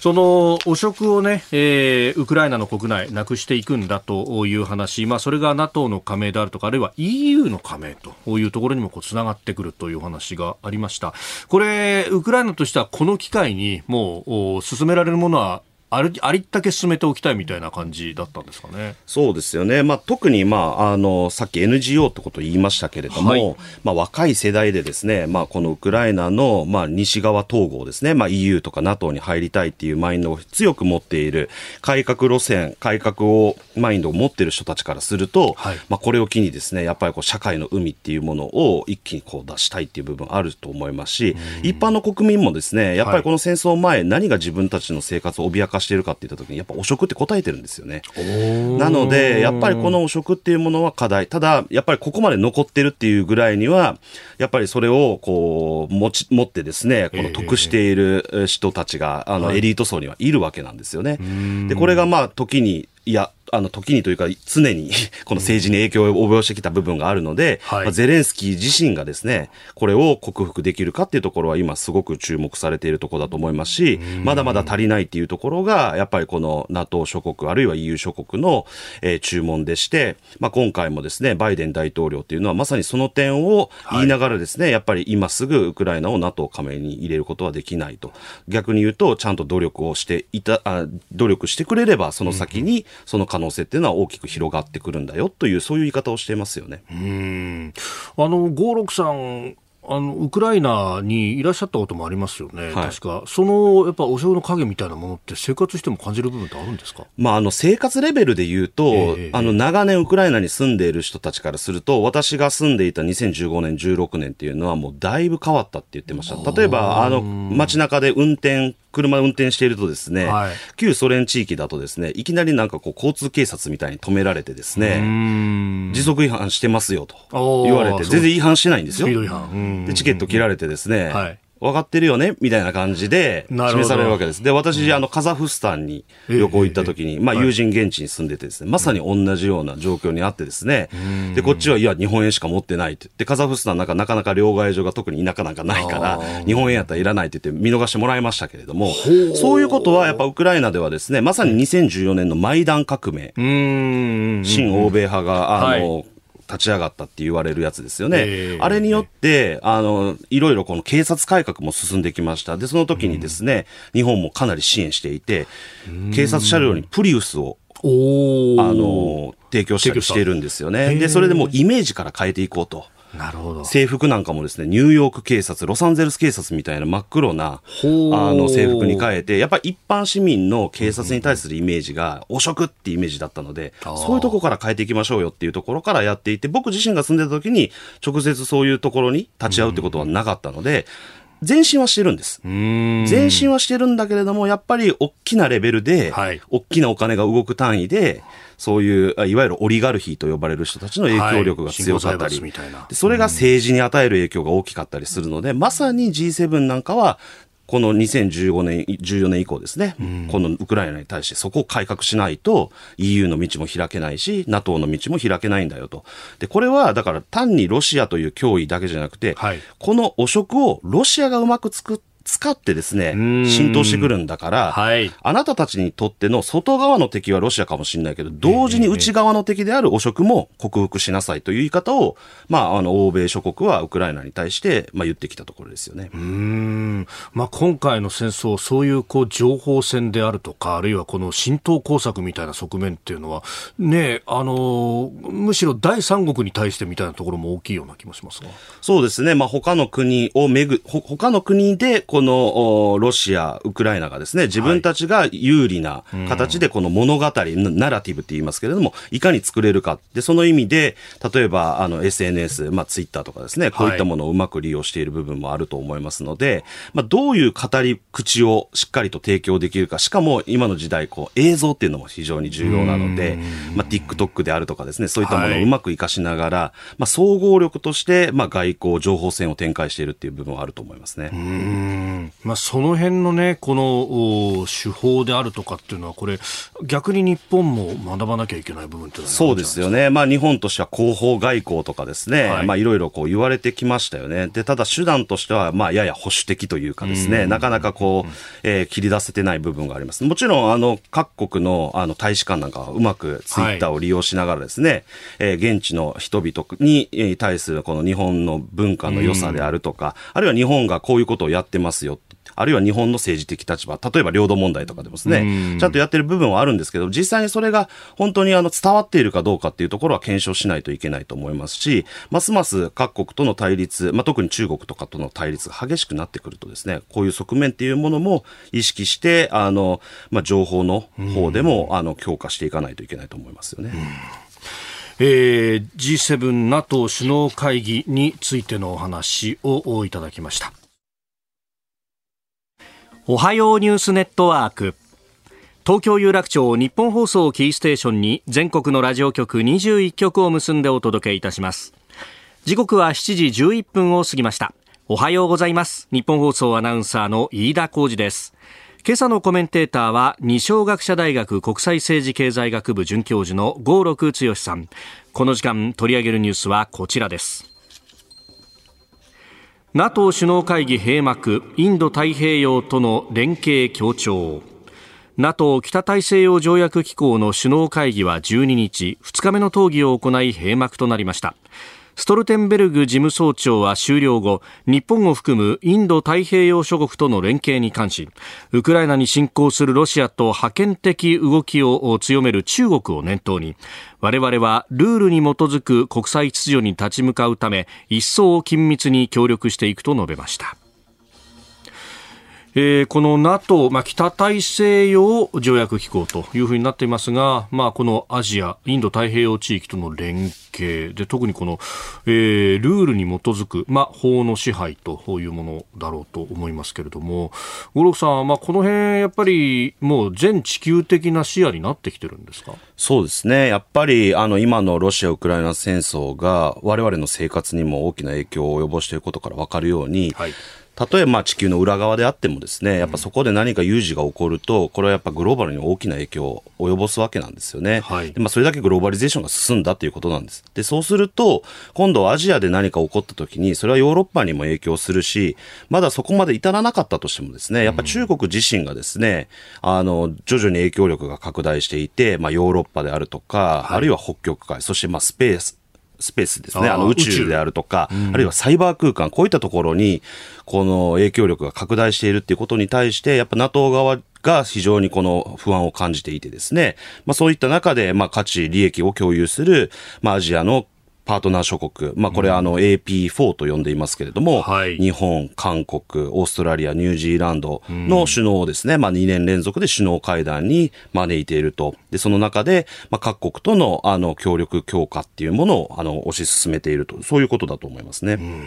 その汚職をね、えー、ウクライナの国内なくしていくんだという話、まあ、それが NATO の加盟であるとかあるいは イーユー の加盟というところにもこうつながってくるというお話がありました。これウクライナとしてはこの機会にもう進められるものはありったけ進めておきたいみたいな感じだったんですかね。そうですよね、まあ、特に、まあ、あのさっき エヌジーオー ってことを言いましたけれども、はいまあ、若い世代でですね、まあ、このウクライナの、まあ、西側統合ですね、まあ、イーユー とか NATO に入りたいっていうマインドを強く持っている改革路線改革をマインドを持っている人たちからすると、はいまあ、これを機にですねやっぱりこう社会の海っていうものを一気にこう出したいっていう部分あると思いますし一般の国民もですねやっぱりこの戦争前、はい、何が自分たちの生活を脅かしているかって言った時にやっぱ汚職って答えてるんですよね。なのでやっぱりこの汚職っていうものは課題。ただやっぱりここまで残ってるっていうぐらいにはやっぱりそれをこう 持ち、持ってですねこの得している人たちが、えー、あのエリート層にはいるわけなんですよね。でこれがまあ時にいやあの時にというか常にこの政治に影響を及ぼしてきた部分があるので、うんはいまあ、ゼレンスキー自身がですねこれを克服できるかっていうところは今すごく注目されているところだと思いますし、うん、まだまだ足りないっていうところがやっぱりこの NATO 諸国あるいは イーユー 諸国の、えー、注文でして、まあ、今回もですねバイデン大統領っていうのはまさにその点を言いながらですね、はい、やっぱり今すぐウクライナを NATO 加盟に入れることはできないと逆に言うとちゃんと努力をしていたあ努力してくれればその先に、うん、その可能性っていうのは大きく広がってくるんだよというそういう言い方をしていますよね。うーんあの合六さんあのウクライナにいらっしゃったこともありますよね、はい、確かそのやっぱ汚職の影みたいなものって生活しても感じる部分ってあるんですか。まあ、あの生活レベルで言うと、えー、あの長年ウクライナに住んでいる人たちからすると私が住んでいたにせんじゅうごねんじゅうろくねんっていうのはもうだいぶ変わったって言ってました。例えばあの街中で運転車を運転しているとですね、はい、旧ソ連地域だとですねいきなりなんかこう交通警察みたいに止められてですね時速違反してますよと言われて全然違反してないんですよ。スピード違反でチケット切られてですね、はい分かってるよねみたいな感じで示されるわけです。で私、うん、あのカザフスタンに旅行行った時に、ええええまあ、友人現地に住んでてですね、はい、まさに同じような状況にあってですね、うん、でこっちはいや日本円しか持ってないってでカザフスタンなんかなかなか両替所が特に田舎なんかないから日本円やったらいらないって言って見逃してもらいましたけれどもそういうことはやっぱウクライナではですねまさににせんじゅうよねんのマイダン革命、うん、親欧米派があの、はい立ち上がったって言われるやつですよね、えー、あれによってあのいろいろこの警察改革も進んできました。でその時にですね、うん、日本もかなり支援していて、うん、警察車両にプリウスをおあの提供したりしてるんですよね。でそれでもうイメージから変えていこうと。なるほど。制服なんかもですねニューヨーク警察、ロサンゼルス警察みたいな真っ黒なあの制服に変えて、やっぱり一般市民の警察に対するイメージが汚職ってイメージだったので、うん、そういうところから変えていきましょうよっていうところからやっていて、僕自身が住んでた時に直接そういうところに立ち会うってことはなかったので、うん前進はしてるんです。前進はしてるんだけれども、やっぱり大きなレベルで、はい、大きなお金が動く単位で、そういういわゆるオリガルヒーと呼ばれる人たちの影響力が強かったり、はい、でそれが政治に与える影響が大きかったりするので、まさに ジーセブン なんかはこのにせんじゅうごねん、じゅうよねん以降ですね、うん、このウクライナに対してそこを改革しないと イーユー の道も開けないし NATO の道も開けないんだよと。でこれはだから単にロシアという脅威だけじゃなくて、はい、この汚職をロシアがうまくつく使ってですね浸透してくるんだから、はい、あなたたちにとっての外側の敵はロシアかもしれないけど、同時に内側の敵である汚職も克服しなさいという言い方を、まあ、あの欧米諸国はウクライナに対して、まあ、言ってきたところですよね。うーん、まあ、今回の戦争、そういう、こう情報戦であるとか、あるいはこの浸透工作みたいな側面っていうのは、ね、あのむしろ第三国に対してみたいなところも大きいような気もしますが。そうですね、まあ、他の国をめぐ他の国でこのロシア、ウクライナがですね自分たちが有利な形でこの物語、はいうん、ナラティブって言いますけれどもいかに作れるかで、その意味で例えばあの エスエヌエス、まあ、ツイッターとかですねこういったものをうまく利用している部分もあると思いますので、はいまあ、どういう語り口をしっかりと提供できるか、しかも今の時代こう映像っていうのも非常に重要なので、まあ、TikTok であるとかですねそういったものをうまく活かしながら、はいまあ、総合力として、まあ、外交情報戦を展開しているっていう部分はあると思いますね。うーんまあ、その辺のねこの手法であるとかっていうのはこれ逆に日本も学ばなきゃいけない部分っていうのはそうですよね、まあ、日本としては広報外交とかですね、はいろいろ言われてきましたよね。でただ手段としてはまあやや保守的というかですねなかなかこう、えー、切り出せてない部分があります。もちろんあの各国 の, あの大使館なんかはうまくツイッターを利用しながらですね、はいえー、現地の人々に対するこの日本の文化の良さであるとか、あるいは日本がこういうことをやってますよ、あるいは日本の政治的立場、例えば領土問題とかでもですねちゃんとやってる部分はあるんですけど、実際にそれが本当にあの伝わっているかどうかっていうところは検証しないといけないと思いますし、ますます各国との対立、まあ、特に中国とかとの対立が激しくなってくるとですねこういう側面っていうものも意識してあの、まあ、情報の方でもあの強化していかないといけないと思いますよね。えー、ジーセブン NATO 首脳会議についてのお話をいただきました。おはようニュースネットワーク、東京有楽町日本放送キーステーションに全国のラジオ局にじゅういっきょくを結んでお届けいたします。時刻はしちじじゅういっぷんを過ぎました。おはようございます。日本放送アナウンサーの飯田浩司です。今朝のコメンテーターは二松学舎大学国際政治経済学部准教授の合六強さん。この時間取り上げるニュースはこちらです。NATO 首脳会議閉幕、インド太平洋との連携強調。 NATO 北大西洋条約機構の首脳会議はじゅうににちふつかめの討議を行い閉幕となりました。ストルテンベルグ事務総長は終了後、日本を含むインド太平洋諸国との連携に関し、ウクライナに侵攻するロシアと覇権的動きを強める中国を念頭に、我々はルールに基づく国際秩序に立ち向かうため一層緊密に協力していくと述べました。えー、この NATO、まあ、北大西洋条約機構というふうになっていますが、まあ、このアジア、インド太平洋地域との連携で、特にこの、えー、ルールに基づく、まあ、法の支配というものだろうと思いますけれども、合六さん、まあ、この辺やっぱりもう全地球的な視野になってきてるんですか？そうですね、やっぱりあの今のロシア・ウクライナ戦争が我々の生活にも大きな影響を及ぼしていることから分かるように、はい、例えば地球の裏側であってもですね、やっぱそこで何か有事が起こると、これはやっぱグローバルに大きな影響を及ぼすわけなんですよね。はい、でまあ、それだけグローバリゼーションが進んだということなんです。で、そうすると、今度アジアで何か起こった時に、それはヨーロッパにも影響するし、まだそこまで至らなかったとしてもですね、やっぱ中国自身がですね、あの、徐々に影響力が拡大していて、まあヨーロッパであるとか、はい、あるいは北極海、そしてまあスペース、スペースですね、ああの宇宙であるとか、うん、あるいはサイバー空間、こういったところにこの影響力が拡大しているということに対して、やっぱ NATO 側が非常にこの不安を感じていてですね、まあ、そういった中でまあ価値、利益を共有する、まあ、アジアのパートナー諸国、まあ、これあの エーピーフォー と呼んでいますけれども、うんはい、日本、韓国、オーストラリア、ニュージーランドの首脳をですね、まあ、にねん連続で首脳会談に招いていると。で、その中で、まあ、各国との、あの協力強化っていうものをあの推し進めていると、そういうことだと思いますね。うん、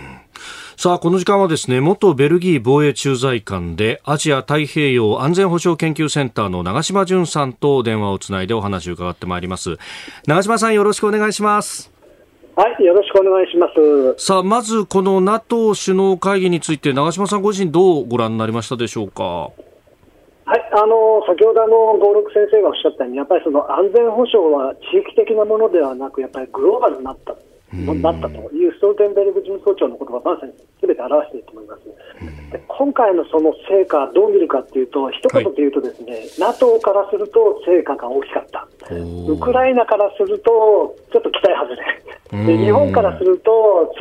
さあ、この時間はですね、元ベルギー防衛駐在官でアジア太平洋安全保障研究センターの長島純さんと電話をつないでお話を伺ってまいります。長島さん、よろしくお願いします。はい、よろしくお願いします。さあ、まずこの NATO 首脳会議について長島さんご自身どうご覧になりましたでしょうか。はい、あの先ほどの合六先生がおっしゃったように、やっぱりその安全保障は地域的なものではなく、やっぱりグローバルになったなったというストルテンベルグ事務総長の言葉、まさに全て表していると思います。で、今回のその成果どう見るかというと、一言で言うとですね、はい、NATO からすると成果が大きかった、ウクライナからするとちょっと期待外れで、日本からすると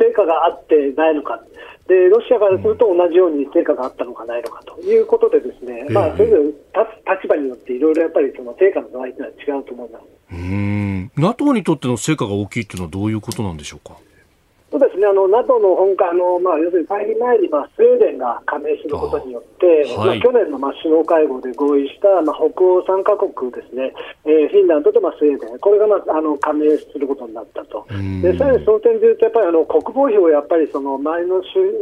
成果があってないのか、でロシアからすると同じように成果があったのかないのかということでですね、まあ、それぞれ立場によっていろいろやっぱりその成果の度合いというのは違うと思います。うーん、 NATO にとっての成果が大きいというのはどういうことなんでしょうか。そうですね、あの NATO の本会の、まあ、要するに会議前に、まあ、スウェーデンが加盟することによって、はい、まあ、去年の、まあ、首脳会合で合意した、まあ、北欧さんカ国ですね、えー、フィンランドと、まあ、スウェーデン、これが、まあ、あの加盟することになったと。で、さらにその点でいうと、やっぱりあの国防費をやっぱりその周りの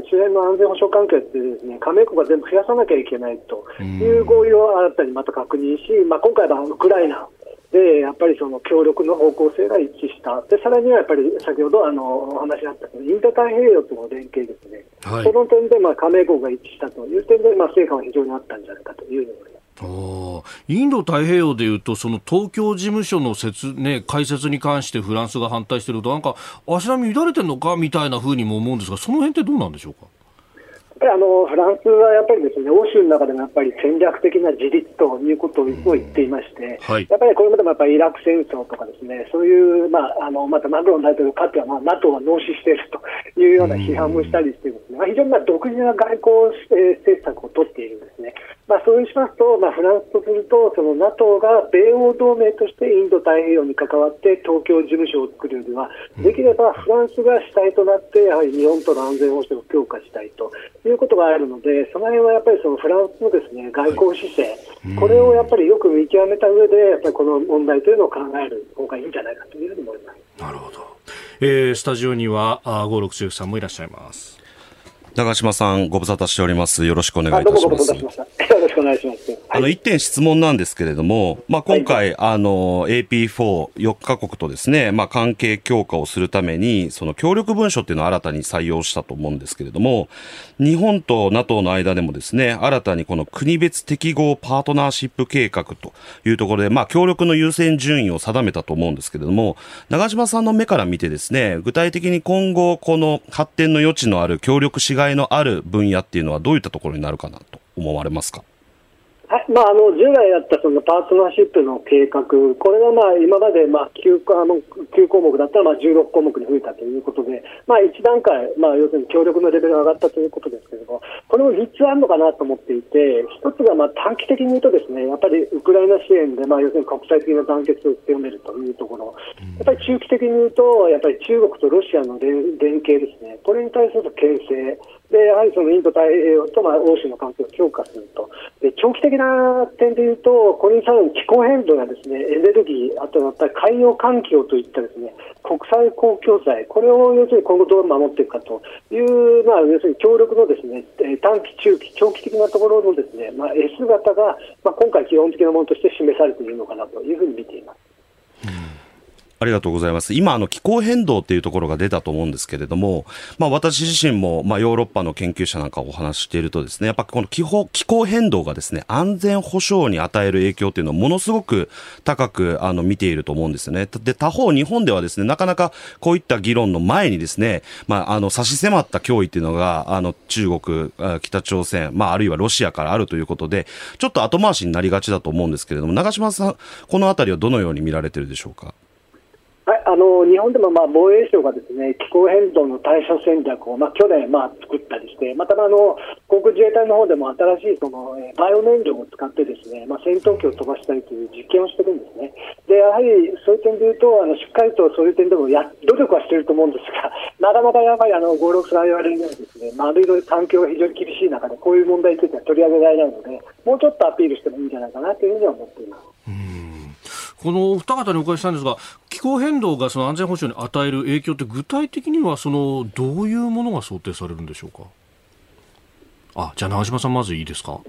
周辺の安全保障関係ってですね、加盟国は全部増やさなきゃいけないという合意を新たにまた確認し、まあ、今回はウクライナでやっぱりその協力の方向性が一致した。で、さらにはやっぱり先ほどあのお話があったインド太平洋との連携ですね、はい、その点でまあ加盟国が一致したという点で、まあ、成果は非常にあったんじゃないかというふうに思います。あ、インド太平洋でいうと、その東京事務所の設、ね、開設に関してフランスが反対していると、なんか足並み乱れてるのかみたいなふうにも思うんですが、その辺ってどうなんでしょうか。やっぱりあのフランスはやっぱりですね、欧州の中でもやっぱり戦略的な自立ということを言っていまして、うんはい、やっぱりこれまでもやっぱりイラク戦争とかですね、そういう、まあ、あのまたマクロン大統領かっては、まあ、NATO は脳死しているというような批判もしたりしてですね、うん、まあ、非常にまあ独自な外交政策を取っているんですね。まあ、そうしますと、まあ、フランスとするとその NATO が米欧同盟としてインド太平洋に関わって東京事務所を作るよりは、できればフランスが主体となってやはり日本との安全保障を強化したいということがあるので、その辺はやっぱりそのフランスのですね、外交姿勢、はい、これをやっぱりよく見極めた上で、やっぱりこの問題というのを考える方がいいんじゃないかというふうに思います。なるほど、えー、スタジオには合六強さんもいらっしゃいます。長島さん、ご無沙汰しております。よろしくお願いいたします。あのいってん質問なんですけれども、まあ、今回、はい、あの エーピーフォーよん カ国とですね、まあ、関係強化をするためにその協力文書っていうのを新たに採用したと思うんですけれども、日本と NATO の間でもですね、新たにこの国別適合パートナーシップ計画というところで、まあ、協力の優先順位を定めたと思うんですけれども、長島さんの目から見てですね、具体的に今後この発展の余地のある協力しがいのある分野っていうのはどういったところになるかなと思われますか。はい、まあ、あの従来だったそのパートナーシップの計画、これがまあ今までまあ 9, あのきゅう項目だったらまあじゅうろく項目に増えたということで、まあ、いち段階、まあ、要するに協力のレベルが上がったということですけれども、これもみっつあるのかなと思っていて、一つがまあ短期的に言うとですね、やっぱりウクライナ支援でまあ要するに国際的な団結を強めるというところ、やっぱり中期的に言うとやっぱり中国とロシアの 連, 連携ですね、これに対する牽制で、やはりそのインド太平洋とまあ欧州の関係を強化すると。で、長期的な点でいうと、これにさらに気候変動やですね、エネルギー、あとは海洋環境といったですね、国際公共財、これを要するに今後どう守っていくかという、まあ、要するに協力のですね、短期、中期、長期的なところのですね、まあ、S 型が、まあ、今回基本的なものとして示されているのかなというふうに見ています。ありがとうございます。今、あの、気候変動っていうところが出たと思うんですけれども、まあ、私自身も、まあ、ヨーロッパの研究者なんかをお話ししているとですね、やっぱこの気候、気候変動がですね、安全保障に与える影響っていうのをものすごく高く、あの、見ていると思うんですよね。で、他方、日本ではですね、なかなかこういった議論の前にですね、まあ、あの、差し迫った脅威っていうのが、あの、中国、北朝鮮、まあ、あるいはロシアからあるということで、ちょっと後回しになりがちだと思うんですけれども、長島さん、このあたりはどのように見られているでしょうか。はい、あの日本でもまあ防衛省がですね、気候変動の対処戦略をまあ去年まあ作ったりして、またあの航空自衛隊の方でも新しいそのバイオ燃料を使ってですね、まあ、戦闘機を飛ばしたりという実験をしてるんですね。で、やはりそういう点でいうと、あのしっかりとそういう点でもや努力はしていると思うんですが、まだまだやはりあのご、ろくさい我々にはですね、まあ、あるいは環境が非常に厳しい中でこういう問題については取り上げられないので、もうちょっとアピールしてもいいんじゃないかなというふうには思っています。うん、このお二方にお伺いしたんですが、気候変動がその安全保障に与える影響って具体的にはそのどういうものが想定されるんでしょうか。あ、じゃあ長嶋さんまずいいですか。は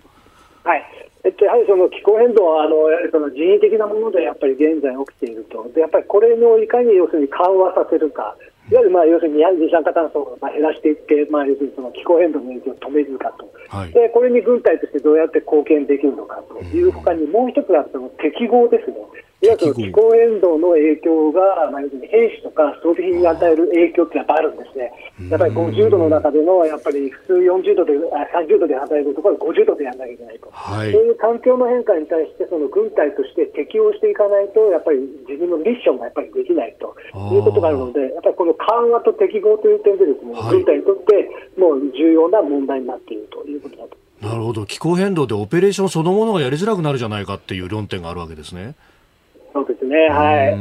い、えっと、やはりその気候変動はあのその人為的なものでやっぱり現在起きていると。でやっぱりこれをいかに要するに緩和させるか、いわゆるまあ要するに二酸化炭素を減らしていって、まあ、要するにその気候変動の影響を止めるかと、はい、でこれに軍隊としてどうやって貢献できるのかというほかに、もう一つはその適合ですね。いわゆる気候変動の影響が、まあ、要するに兵士とか装備品に与える影響ってやっぱあるんですね。やっぱりごじゅうどの中での、やっぱり普通よんじゅうどで、さんじゅうどで与えるところはごじゅうどでやらなきゃいけないと。はい、そういう環境の変化に対して、その軍隊として適応していかないと、やっぱり自分のミッションがやっぱりできないということがあるので、やっぱりこの緩和と適合という点でですね、はい、軍隊にとってもう重要な問題になっているということだと。なるほど。気候変動でオペレーションそのものがやりづらくなるじゃないかっていう論点があるわけですね。そうですね、はい、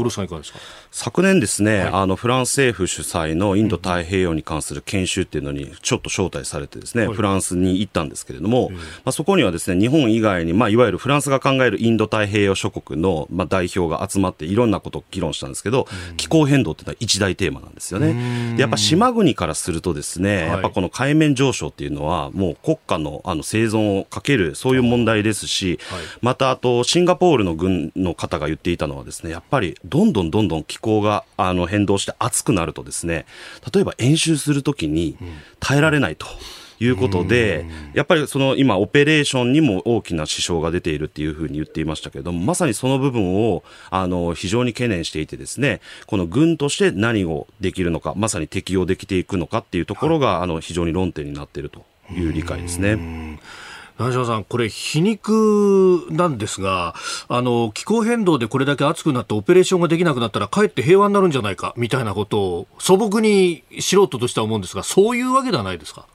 ウルさんいかがですか。昨年ですね、はい、あのフランス政府主催のインド太平洋に関する研修っていうのにちょっと招待されてですね、はい、フランスに行ったんですけれども、はい、まあ、そこにはですね、日本以外に、まあ、いわゆるフランスが考えるインド太平洋諸国の、まあ、代表が集まっていろんなことを議論したんですけど、うん、気候変動っていうのは一大テーマなんですよね。でやっぱ島国からするとですね、はい、やっぱこの海面上昇っていうのはもう国家の、あの生存をかけるそういう問題ですし、はい、またあとシンガポールの軍の方が言っていたのはですね、やっぱりどんどんどんどん気候があの変動して暑くなるとですね、例えば演習するときに耐えられないということで、やっぱりその今オペレーションにも大きな支障が出ているっていうふうに言っていましたけれども、まさにその部分をあの非常に懸念していてですね、この軍として何をできるのか、まさに適用できていくのかっていうところが、はい、あの非常に論点になっているという理解ですね。長嶋さん、これ皮肉なんですが、あの気候変動でこれだけ暑くなってオペレーションができなくなったらかえって平和になるんじゃないかみたいなことを素朴に素人としては思うんですが、そういうわけではないですか。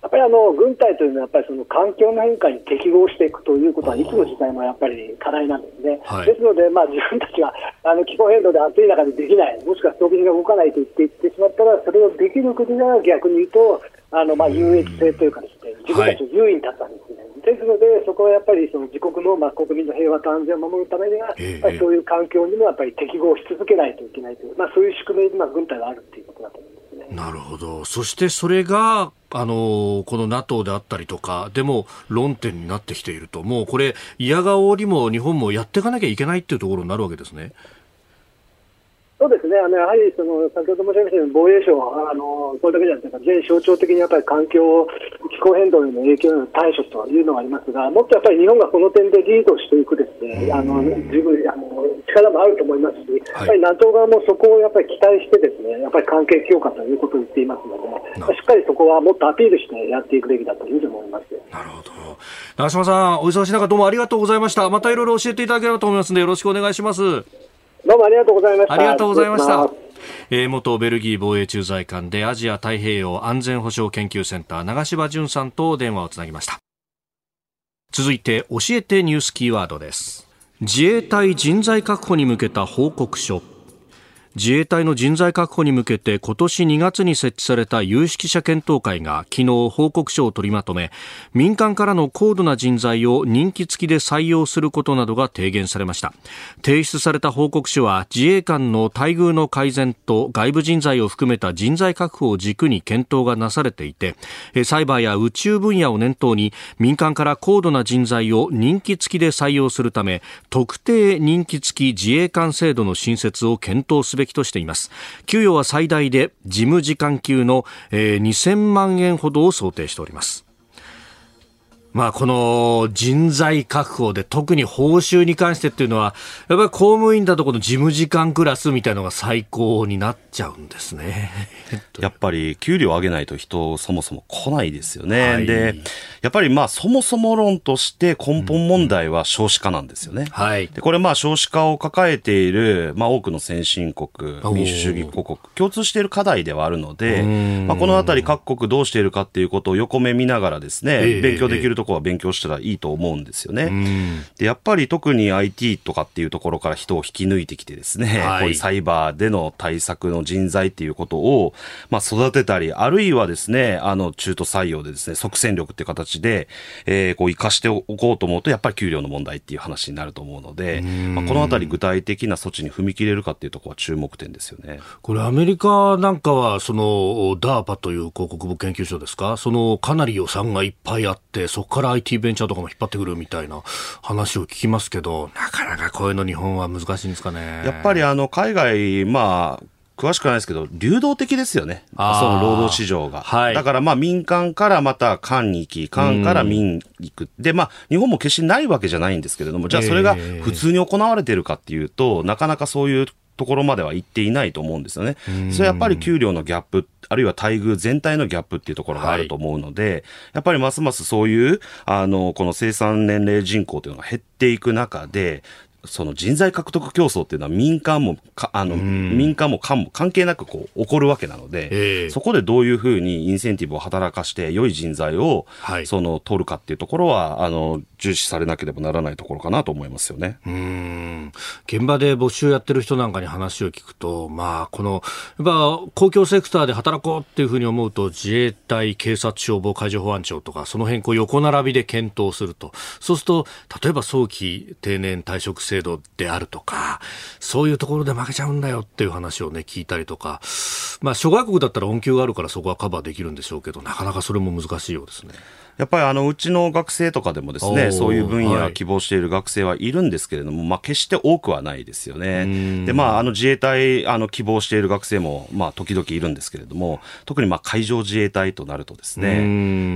やっぱりあの軍隊というのはやっぱりその環境の変化に適合していくということはいつの時代もやっぱり課題なんですね。はい、ですので、まあ、自分たちはあの気候変動で暑い中でできない、もしくは装備品が動かないと言っていってしまったら、それをできる国なら逆に言うとあのまあ有益性というかですね、自分たちの優位に立ったんですね。はい、ですのでそこはやっぱりその自国のまあ国民の平和と安全を守るためには、えー、そういう環境にもやっぱり適合し続けないといけないという、まあ、そういう宿命にまあ軍隊があるということだと思いますね。なるほど。そしてそれがあのこの NATO であったりとかでも論点になってきていると、もうこれ嫌顔にも日本もやっていかなきゃいけないっていうところになるわけですね。そうですね、あのやはりその先ほど申し上げたように防衛省はあのこれだけじゃなくて全象徴的にやっぱり環境気候変動への影響への対処というのがありますが、もっとやっぱり日本がこの点でリードしていくですね、あの十分あの力もあると思いますし、はい、やっぱり NATO 側もそこをやっぱり期待してですね、やっぱり関係強化ということを言っていますので、しっかりそこはもっとアピールしてやっていくべきだというふうに思います。なるほど。長嶋さん、お忙しい中どうもありがとうございました。またいろいろ教えていただければと思いますのでよろしくお願いします。どうもありがとうございました。ありがとうございました。えー、元ベルギー防衛駐在官でアジア太平洋安全保障研究センター長嶋純さんと電話をつなぎました。続いて教えてニュースキーワードです。自衛隊人材確保に向けた報告書。自衛隊の人材確保に向けて今年にがつに設置された有識者検討会が昨日報告書を取りまとめ、民間からの高度な人材を任期付きで採用することなどが提言されました。提出された報告書は自衛官の待遇の改善と外部人材を含めた人材確保を軸に検討がなされていて、サイバーや宇宙分野を念頭に民間から高度な人材を任期付きで採用するため特定任期付き自衛官制度の新設を検討すべきとしています。給与は最大で事務次官級の、えー、にせんまんえんほどを想定しております。まあ、この人材確保で特に報酬に関してっていうのはやっぱり公務員だとこの事務次官クラスみたいのが最高になっちゃうんですね。やっぱり給料上げないと人そもそも来ないですよね、はい、でやっぱりまあそもそも論として根本問題は少子化なんですよね、うんはい、でこれまあ少子化を抱えている、まあ、多くの先進国民主主義国国共通している課題ではあるので、まあ、このあたり各国どうしているかっていうことを横目見ながらですね、えー、勉強できるとこは勉強したらいいと思うんですよね、うん、でやっぱり特に アイティー とかっていうところから人を引き抜いてきてですね、はい、こういうサイバーでの対策の人材っていうことを、まあ、育てたりあるいはですねあの中途採用でですね即戦力っていう形で、えー、こう生かしておこうと思うとやっぱり給料の問題っていう話になると思うので、うんまあ、このあたり具体的な措置に踏み切れるかっていうところは注目点ですよね。これアメリカなんかはその ダーパ という国防研究所ですか、そのかなり予算がいっぱいあってそこから アイティー ベンチャーとかも引っ張ってくるみたいな話を聞きますけど、なかなかこういうの日本は難しいんですかね。やっぱりあの海外まあ詳しくないですけど流動的ですよね、その労働市場が、はい、だからまあ民間からまた官に行き官から民に行く、うん、でまあ日本も決してないわけじゃないんですけれども、じゃあそれが普通に行われているかっていうと、えー、なかなかそういうところまでは行っていないと思うんですよね。それはやっぱり給料のギャップあるいは待遇全体のギャップっていうところがあると思うので、はい、やっぱりますますそういうあのこの生産年齢人口というのが減っていく中でその人材獲得競争っていうのは民間もかあの民間も官も関係なくこう起こるわけなので、えー、そこでどういうふうにインセンティブを働かして良い人材を、はい、その取るかっていうところはあの重視されなければならないところかなと思いますよね。うーん、現場で募集やってる人なんかに話を聞くと、まあこのやっぱ公共セクターで働こうっていうふうに思うと自衛隊、警察、消防、海上保安庁とかその辺こう横並びで検討すると、そうすると例えば早期定年退職制制度であるとかそういうところで負けちゃうんだよっていう話をね聞いたりとか、まあ諸外国だったら恩給があるからそこはカバーできるんでしょうけど、なかなかそれも難しいようですね。やっぱりあのうちの学生とかでもですねそういう分野を希望している学生はいるんですけれども、はい、まあ決して多くはないですよね。でまああの自衛隊あの希望している学生もまあ時々いるんですけれども、特にまあ海上自衛隊となるとですね、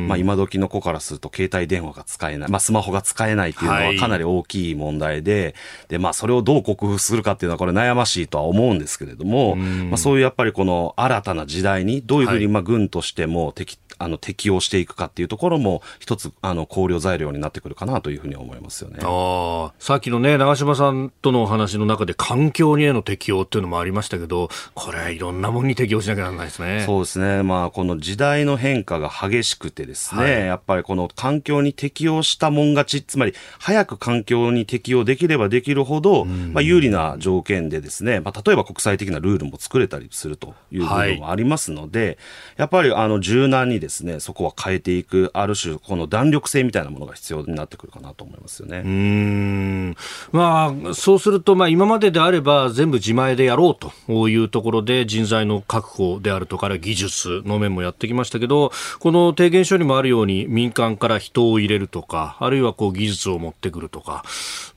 まあ今時の子からすると携帯電話が使えない、まあスマホが使えないというのはかなり大きい問題で、はい、でまあそれをどう克服するかっていうのはこれ悩ましいとは思うんですけれども、まあそういうやっぱりこの新たな時代にどういうふうにまあ軍としても適、はい、あの適応していくかっていうところも一つあの考慮材料になってくるかなというふうに思いますよね。あ、さっきのね長嶋さんとのお話の中で環境にへの適応っていうのもありましたけど、これはいろんなものに適応しなきゃならないですね。そうですね、まあ、この時代の変化が激しくてですね、はい、やっぱりこの環境に適応したもん勝ち、つまり早く環境に適応できればできるほど、まあ、有利な条件でですね、まあ、例えば国際的なルールも作れたりするという部分もありますので、はい、やっぱりあの柔軟にですねそこは変えていく、あるこの弾力性みたいなものが必要になってくるかなと思いますよね。うーん、まあ、そうすると、まあ、今までであれば全部自前でやろうというところで人材の確保であるとか技術の面もやってきましたけど、この提言書にもあるように民間から人を入れるとかあるいはこう技術を持ってくるとか、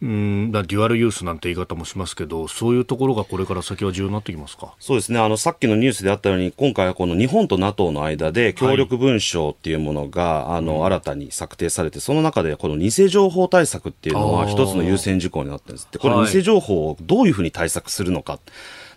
うーん、デュアルユースなんて言い方もしますけど、そういうところがこれから先は重要になってきますか。そうですね、あのさっきのニュースであったように今回はこの日本と NATO の間で協力文書っていうものが、はい、あの新たに策定されて、その中でこの偽情報対策っていうのは一つの優先事項になったんです。でこれ偽情報をどういうふうに対策するのか、はい、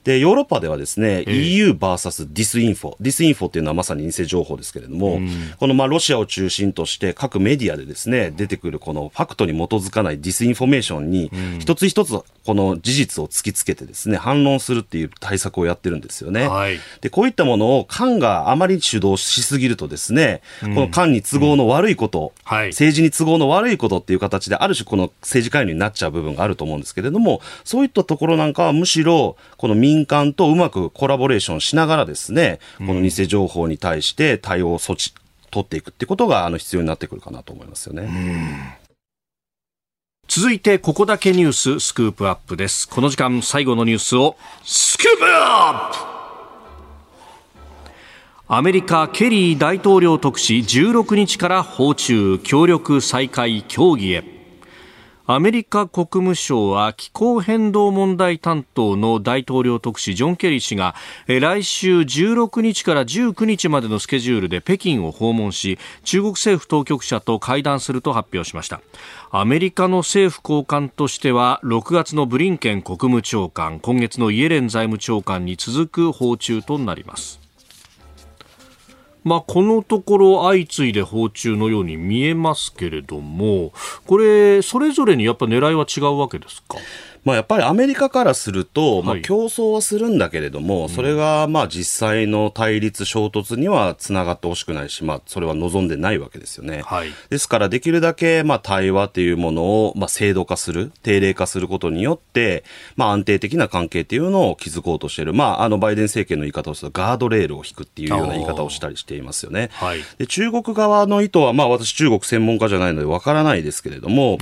でヨーロッパではですね、えー、イーユー ブイエス ディスインフォディスインフォっていうのはまさに偽情報ですけれども、うん、このまあロシアを中心として各メディアでですね出てくるこのファクトに基づかないディスインフォメーションに一つ一つこの事実を突きつけてですね反論するっていう対策をやってるんですよね、はい、でこういったものを官があまり主導しすぎるとですね、うん、この官に都合の悪いこと、うんはい、政治に都合の悪いことっていう形である種この政治介入になっちゃう部分があると思うんですけれども、そういったところなんかはむしろこの民民間とうまくコラボレーションしながらですね、この偽情報に対して対応措置取っていくってことがあの必要になってくるかなと思いますよね。うん、続いてここだけニューススクープアップです。この時間最後のニュースをスクープアップ。アメリカケリー大統領特使じゅうろくにちから訪中、協力再開協議へ。アメリカ国務省は気候変動問題担当の大統領特使ジョン・ケリー氏が来週じゅうろくにちからじゅうくにちまでのスケジュールで北京を訪問し、中国政府当局者と会談すると発表しました。アメリカの政府高官としてはろくがつのブリンケン国務長官、今月のイエレン財務長官に続く訪中となります。まあ、このところ相次いで訪中のように見えますけれども、これそれぞれにやっぱ狙いは違うわけですか？まあ、やっぱりアメリカからすると、まあ、競争はするんだけれども、はい、それがまあ実際の対立衝突にはつながってほしくないし、まあ、それは望んでないわけですよね、はい、ですからできるだけまあ対話というものをまあ制度化する、定例化することによって、まあ、安定的な関係というのを築こうとしている、まあ、あのバイデン政権の言い方をするとガードレールを引くっていうような言い方をしたりしていますよね、はい、で中国側の意図は、まあ、私中国専門家じゃないのでわからないですけれども、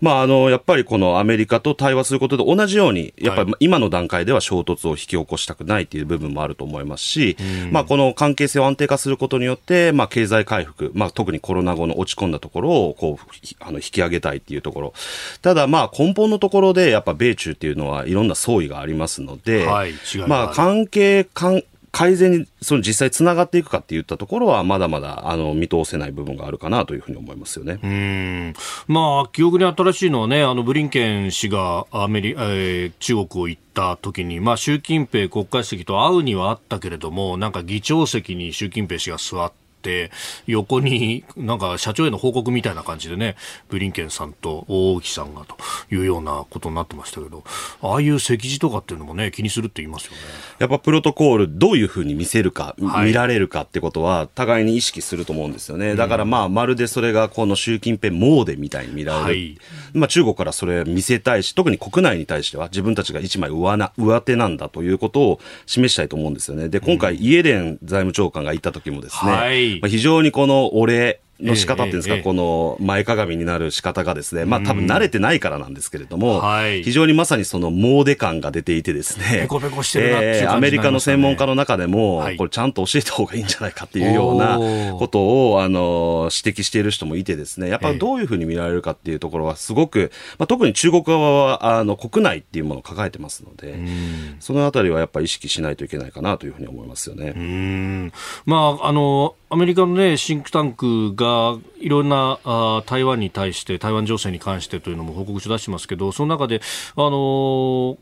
まあ、あのやっぱりこのアメリカと対話するということで同じようにやっぱり今の段階では衝突を引き起こしたくないという部分もあると思いますし、はい、まあ、この関係性を安定化することによって、まあ、経済回復、まあ、特にコロナ後の落ち込んだところをこうあの引き上げたいというところ、ただまあ根本のところでやっぱ米中というのはいろんな相違がありますので、はい、違いがある。まあ、関係関改善にその実際つながっていくかっていったところはまだまだあの見通せない部分があるかなというふうに思いますよね。うーん、まあ、記憶に新しいのはね、あのブリンケン氏がアメリ、えー、中国を行った時に、まあ、習近平国家主席と会うにはあったけれども、なんか議長席に習近平氏が座って横になんか社長への報告みたいな感じでね、ブリンケンさんと王毅さんがというようなことになってましたけど、ああいう席次とかっていうのもね、気にするって言いますよね。やっぱプロトコールどういうふうに見せるか、はい、見られるかってことは互いに意識すると思うんですよね。だからまあ、うん、まるでそれがこの習近平モーデみたいに見られる、はい、まあ、中国からそれ見せたいし、特に国内に対しては自分たちが一枚 上, な上手なんだということを示したいと思うんですよね。で、今回イエレン財務長官が行った時もですね、はい、まあ、非常にこのお礼の仕方っていうんですか、ええええ、この前かがみになる仕方がですね、まあ、多分慣れてないからなんですけれども、うん、非常にまさにそのモーデ感が出ていてですね、ペコペコしてるなっていう感じになりましたね。アメリカの専門家の中でも、はい、これちゃんと教えた方がいいんじゃないかっていうようなことをあの指摘している人もいてですね、やっぱりどういうふうに見られるかっていうところはすごく、まあ、特に中国側はあの国内っていうものを抱えてますので、うん、そのあたりはやっぱり意識しないといけないかなというふうに思いますよね。うん、まあ、あのアメリカの、ね、シンクタンクがいろんなあ台湾に対して、台湾情勢に関してというのも報告書出してますけど、その中であのー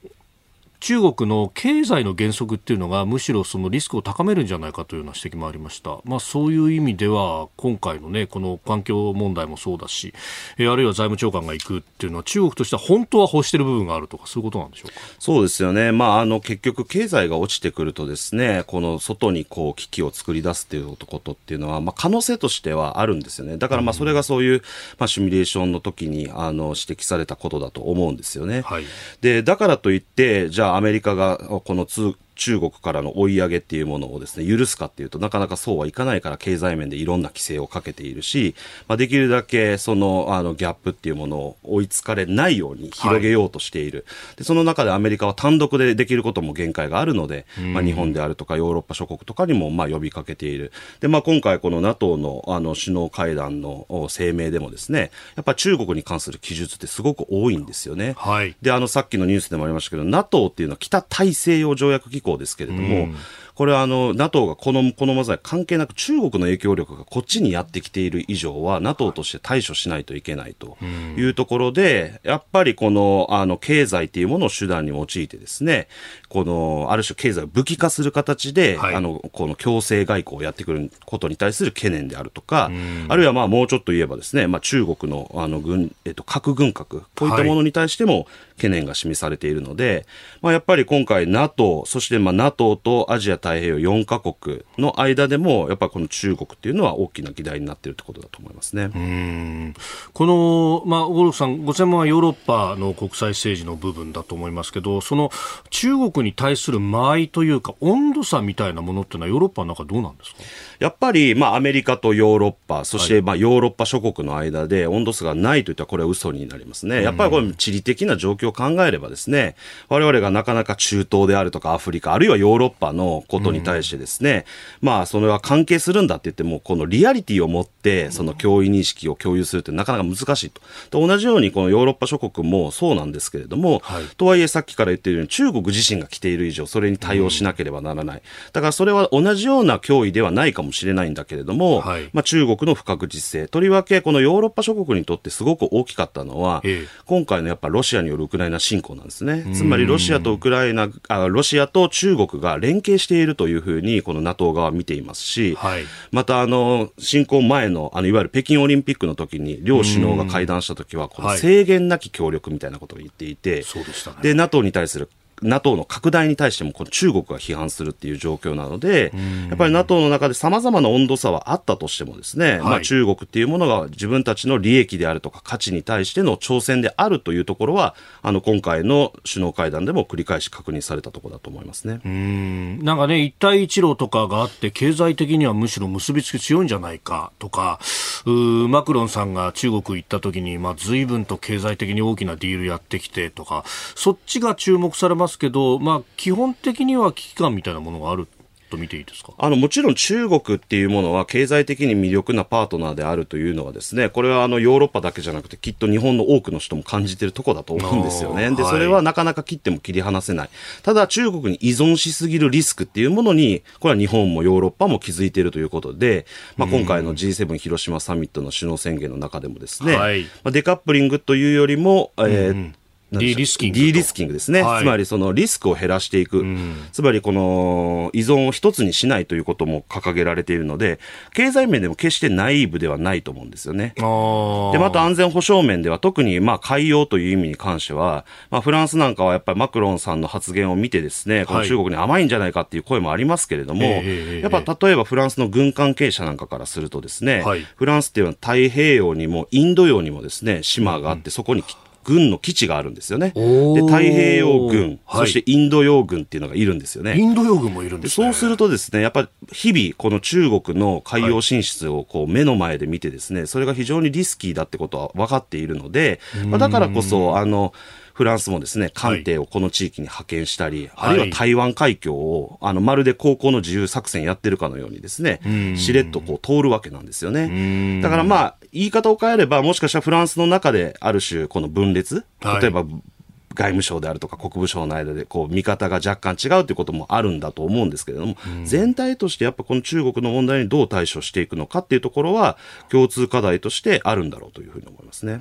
中国の経済の減速っていうのがむしろそのリスクを高めるんじゃないかというような指摘もありました。まあ、そういう意味では今回のね、この環境問題もそうだし、えあるいは財務長官が行くっていうのは中国としては本当は欲している部分があるとか、そういうことなんでしょうか。そうですよね。まあ、あの結局経済が落ちてくるとですね、この外にこう危機を作り出すっていうことっていうのは、まあ、可能性としてはあるんですよね。だからまあそれがそういう、うん、まあ、シミュレーションの時にあの指摘されたことだと思うんですよね。はい、でだからといってじゃあアメリカがこの通中国からの追い上げっていうものをですね許すかっていうとなかなかそうはいかないから、経済面でいろんな規制をかけているし、まあ、できるだけそのあのギャップっていうものを追いつかれないように広げようとしている、はい、でその中でアメリカは単独でできることも限界があるので、まあ、日本であるとかヨーロッパ諸国とかにもまあ呼びかけている。で、まあ、今回この NATO の, あの首脳会談の声明でもですね、やっぱり中国に関する記述ってすごく多いんですよね、はい、であのさっきのニュースでもありましたけど NATO っていうのは北大西洋条約機構ですけれども、うん、これはあの NATO がこのこの問題関係なく中国の影響力がこっちにやってきている以上は NATO として対処しないといけないというところで、やっぱりこのあの経済というものを手段に用いてですね、このある種経済を武器化する形で、はい、あのこの強制外交をやってくることに対する懸念であるとか、うん、あるいはまあもうちょっと言えばですね、まあ、中国のあの軍、えっと、核軍拡こういったものに対しても懸念が示されているので、はい、まあ、やっぱり今回 NATO そしてまあ NATO とアジア太平洋よんカ国の間でもやっぱりこの中国というのは大きな議題になっているということだと思いますね。うーん、この、まあ、ゴルフさんご専門はヨーロッパの国際政治の部分だと思いますけど、その中国に対する間合いというか温度差みたいなものというのはヨーロッパの中どうなんですか？やっぱり、まあ、アメリカとヨーロッパそして、はい、まあ、ヨーロッパ諸国の間で温度差がないといったらこれは嘘になりますね。やっぱりこれ地理的な状況を考えればですね、我々がなかなか中東であるとかアフリカあるいはヨーロッパのことに対してですね、うん、まあそれは関係するんだって言っても、このリアリティを持ってその脅威認識を共有するってなかなか難しいと。と同じようにこのヨーロッパ諸国もそうなんですけれども、はい、とはいえさっきから言っているように中国自身が来ている以上それに対応しなければならない、うん、だからそれは同じような脅威ではないかもしれないんだけれども、はい、まあ、中国の不確実性、とりわけこのヨーロッパ諸国にとってすごく大きかったのは、ええ、今回のやっぱロシアによるウクライナ侵攻なんですね。つまりロシアとウクライナ、あ、ロシアと中国が連携しているというふうにこの NATO 側は見ていますし、はい、またあの侵攻前の、あのいわゆる北京オリンピックの時に両首脳が会談した時はこの制限なき協力みたいなことを言っていて、はい、そうでしたね。で NATO に対するNATO の拡大に対してもこの中国が批判するっていう状況なので、やっぱり NATO の中で様々な温度差はあったとしてもですね、はい、まあ、中国っていうものが自分たちの利益であるとか価値に対しての挑戦であるというところは、あの今回の首脳会談でも繰り返し確認されたところだと思いますね。うーん、なんかね、一帯一路とかがあって経済的にはむしろ結びつき強いんじゃないかとか、うーマクロンさんが中国行った時に、まあ、随分と経済的に大きなディールやってきてとか、そっちが注目されますけど、まあ、基本的には危機感みたいなものがあると見ていいですか？あのもちろん中国っていうものは経済的に魅力なパートナーであるというのはですね、これはあのヨーロッパだけじゃなくてきっと日本の多くの人も感じているところだと思うんですよね。でそれはなかなか切っても切り離せない、ただ中国に依存しすぎるリスクっていうものにこれは日本もヨーロッパも気づいているということで、まあ、今回の ジーセブン 広島サミットの首脳宣言の中でもですね、はい、まあ、デカップリングというよりも、えーうん、ディリスキング。ディリスキングですね。はい、つまりそのリスクを減らしていく。うん、つまりこの依存を一つにしないということも掲げられているので、経済面でも決してナイーブではないと思うんですよね。あで、また安全保障面では特にまあ海洋という意味に関しては、まあフランスなんかはやっぱりマクロンさんの発言を見てですね、この中国に甘いんじゃないかっていう声もありますけれども、はい、やっぱ例えばフランスの軍関係者なんかからするとですね、はい、フランスっていうのは太平洋にもインド洋にもですね、島があってそこに軍の基地があるんですよね。で太平洋軍、はい、そしてインド洋軍っていうのがいるんですよね。インド洋軍もいるんですね。そうするとですね、やっぱり日々この中国の海洋進出をこう目の前で見てですね、それが非常にリスキーだってことは分かっているので、まあ、だからこそあのフランスもですね、艦艇をこの地域に派遣したり、はい、あるいは台湾海峡をあのまるで航行の自由作戦やってるかのようにですね、しれっとこう通るわけなんですよね。だからまあ言い方を変えれば、もしかしたらフランスの中である種この分裂、例えば、はい、外務省であるとか国務省の間でこう見方が若干違うということもあるんだと思うんですけれども、うん、全体としてやっぱこの中国の問題にどう対処していくのかっていうところは共通課題としてあるんだろうというふうに思いますね。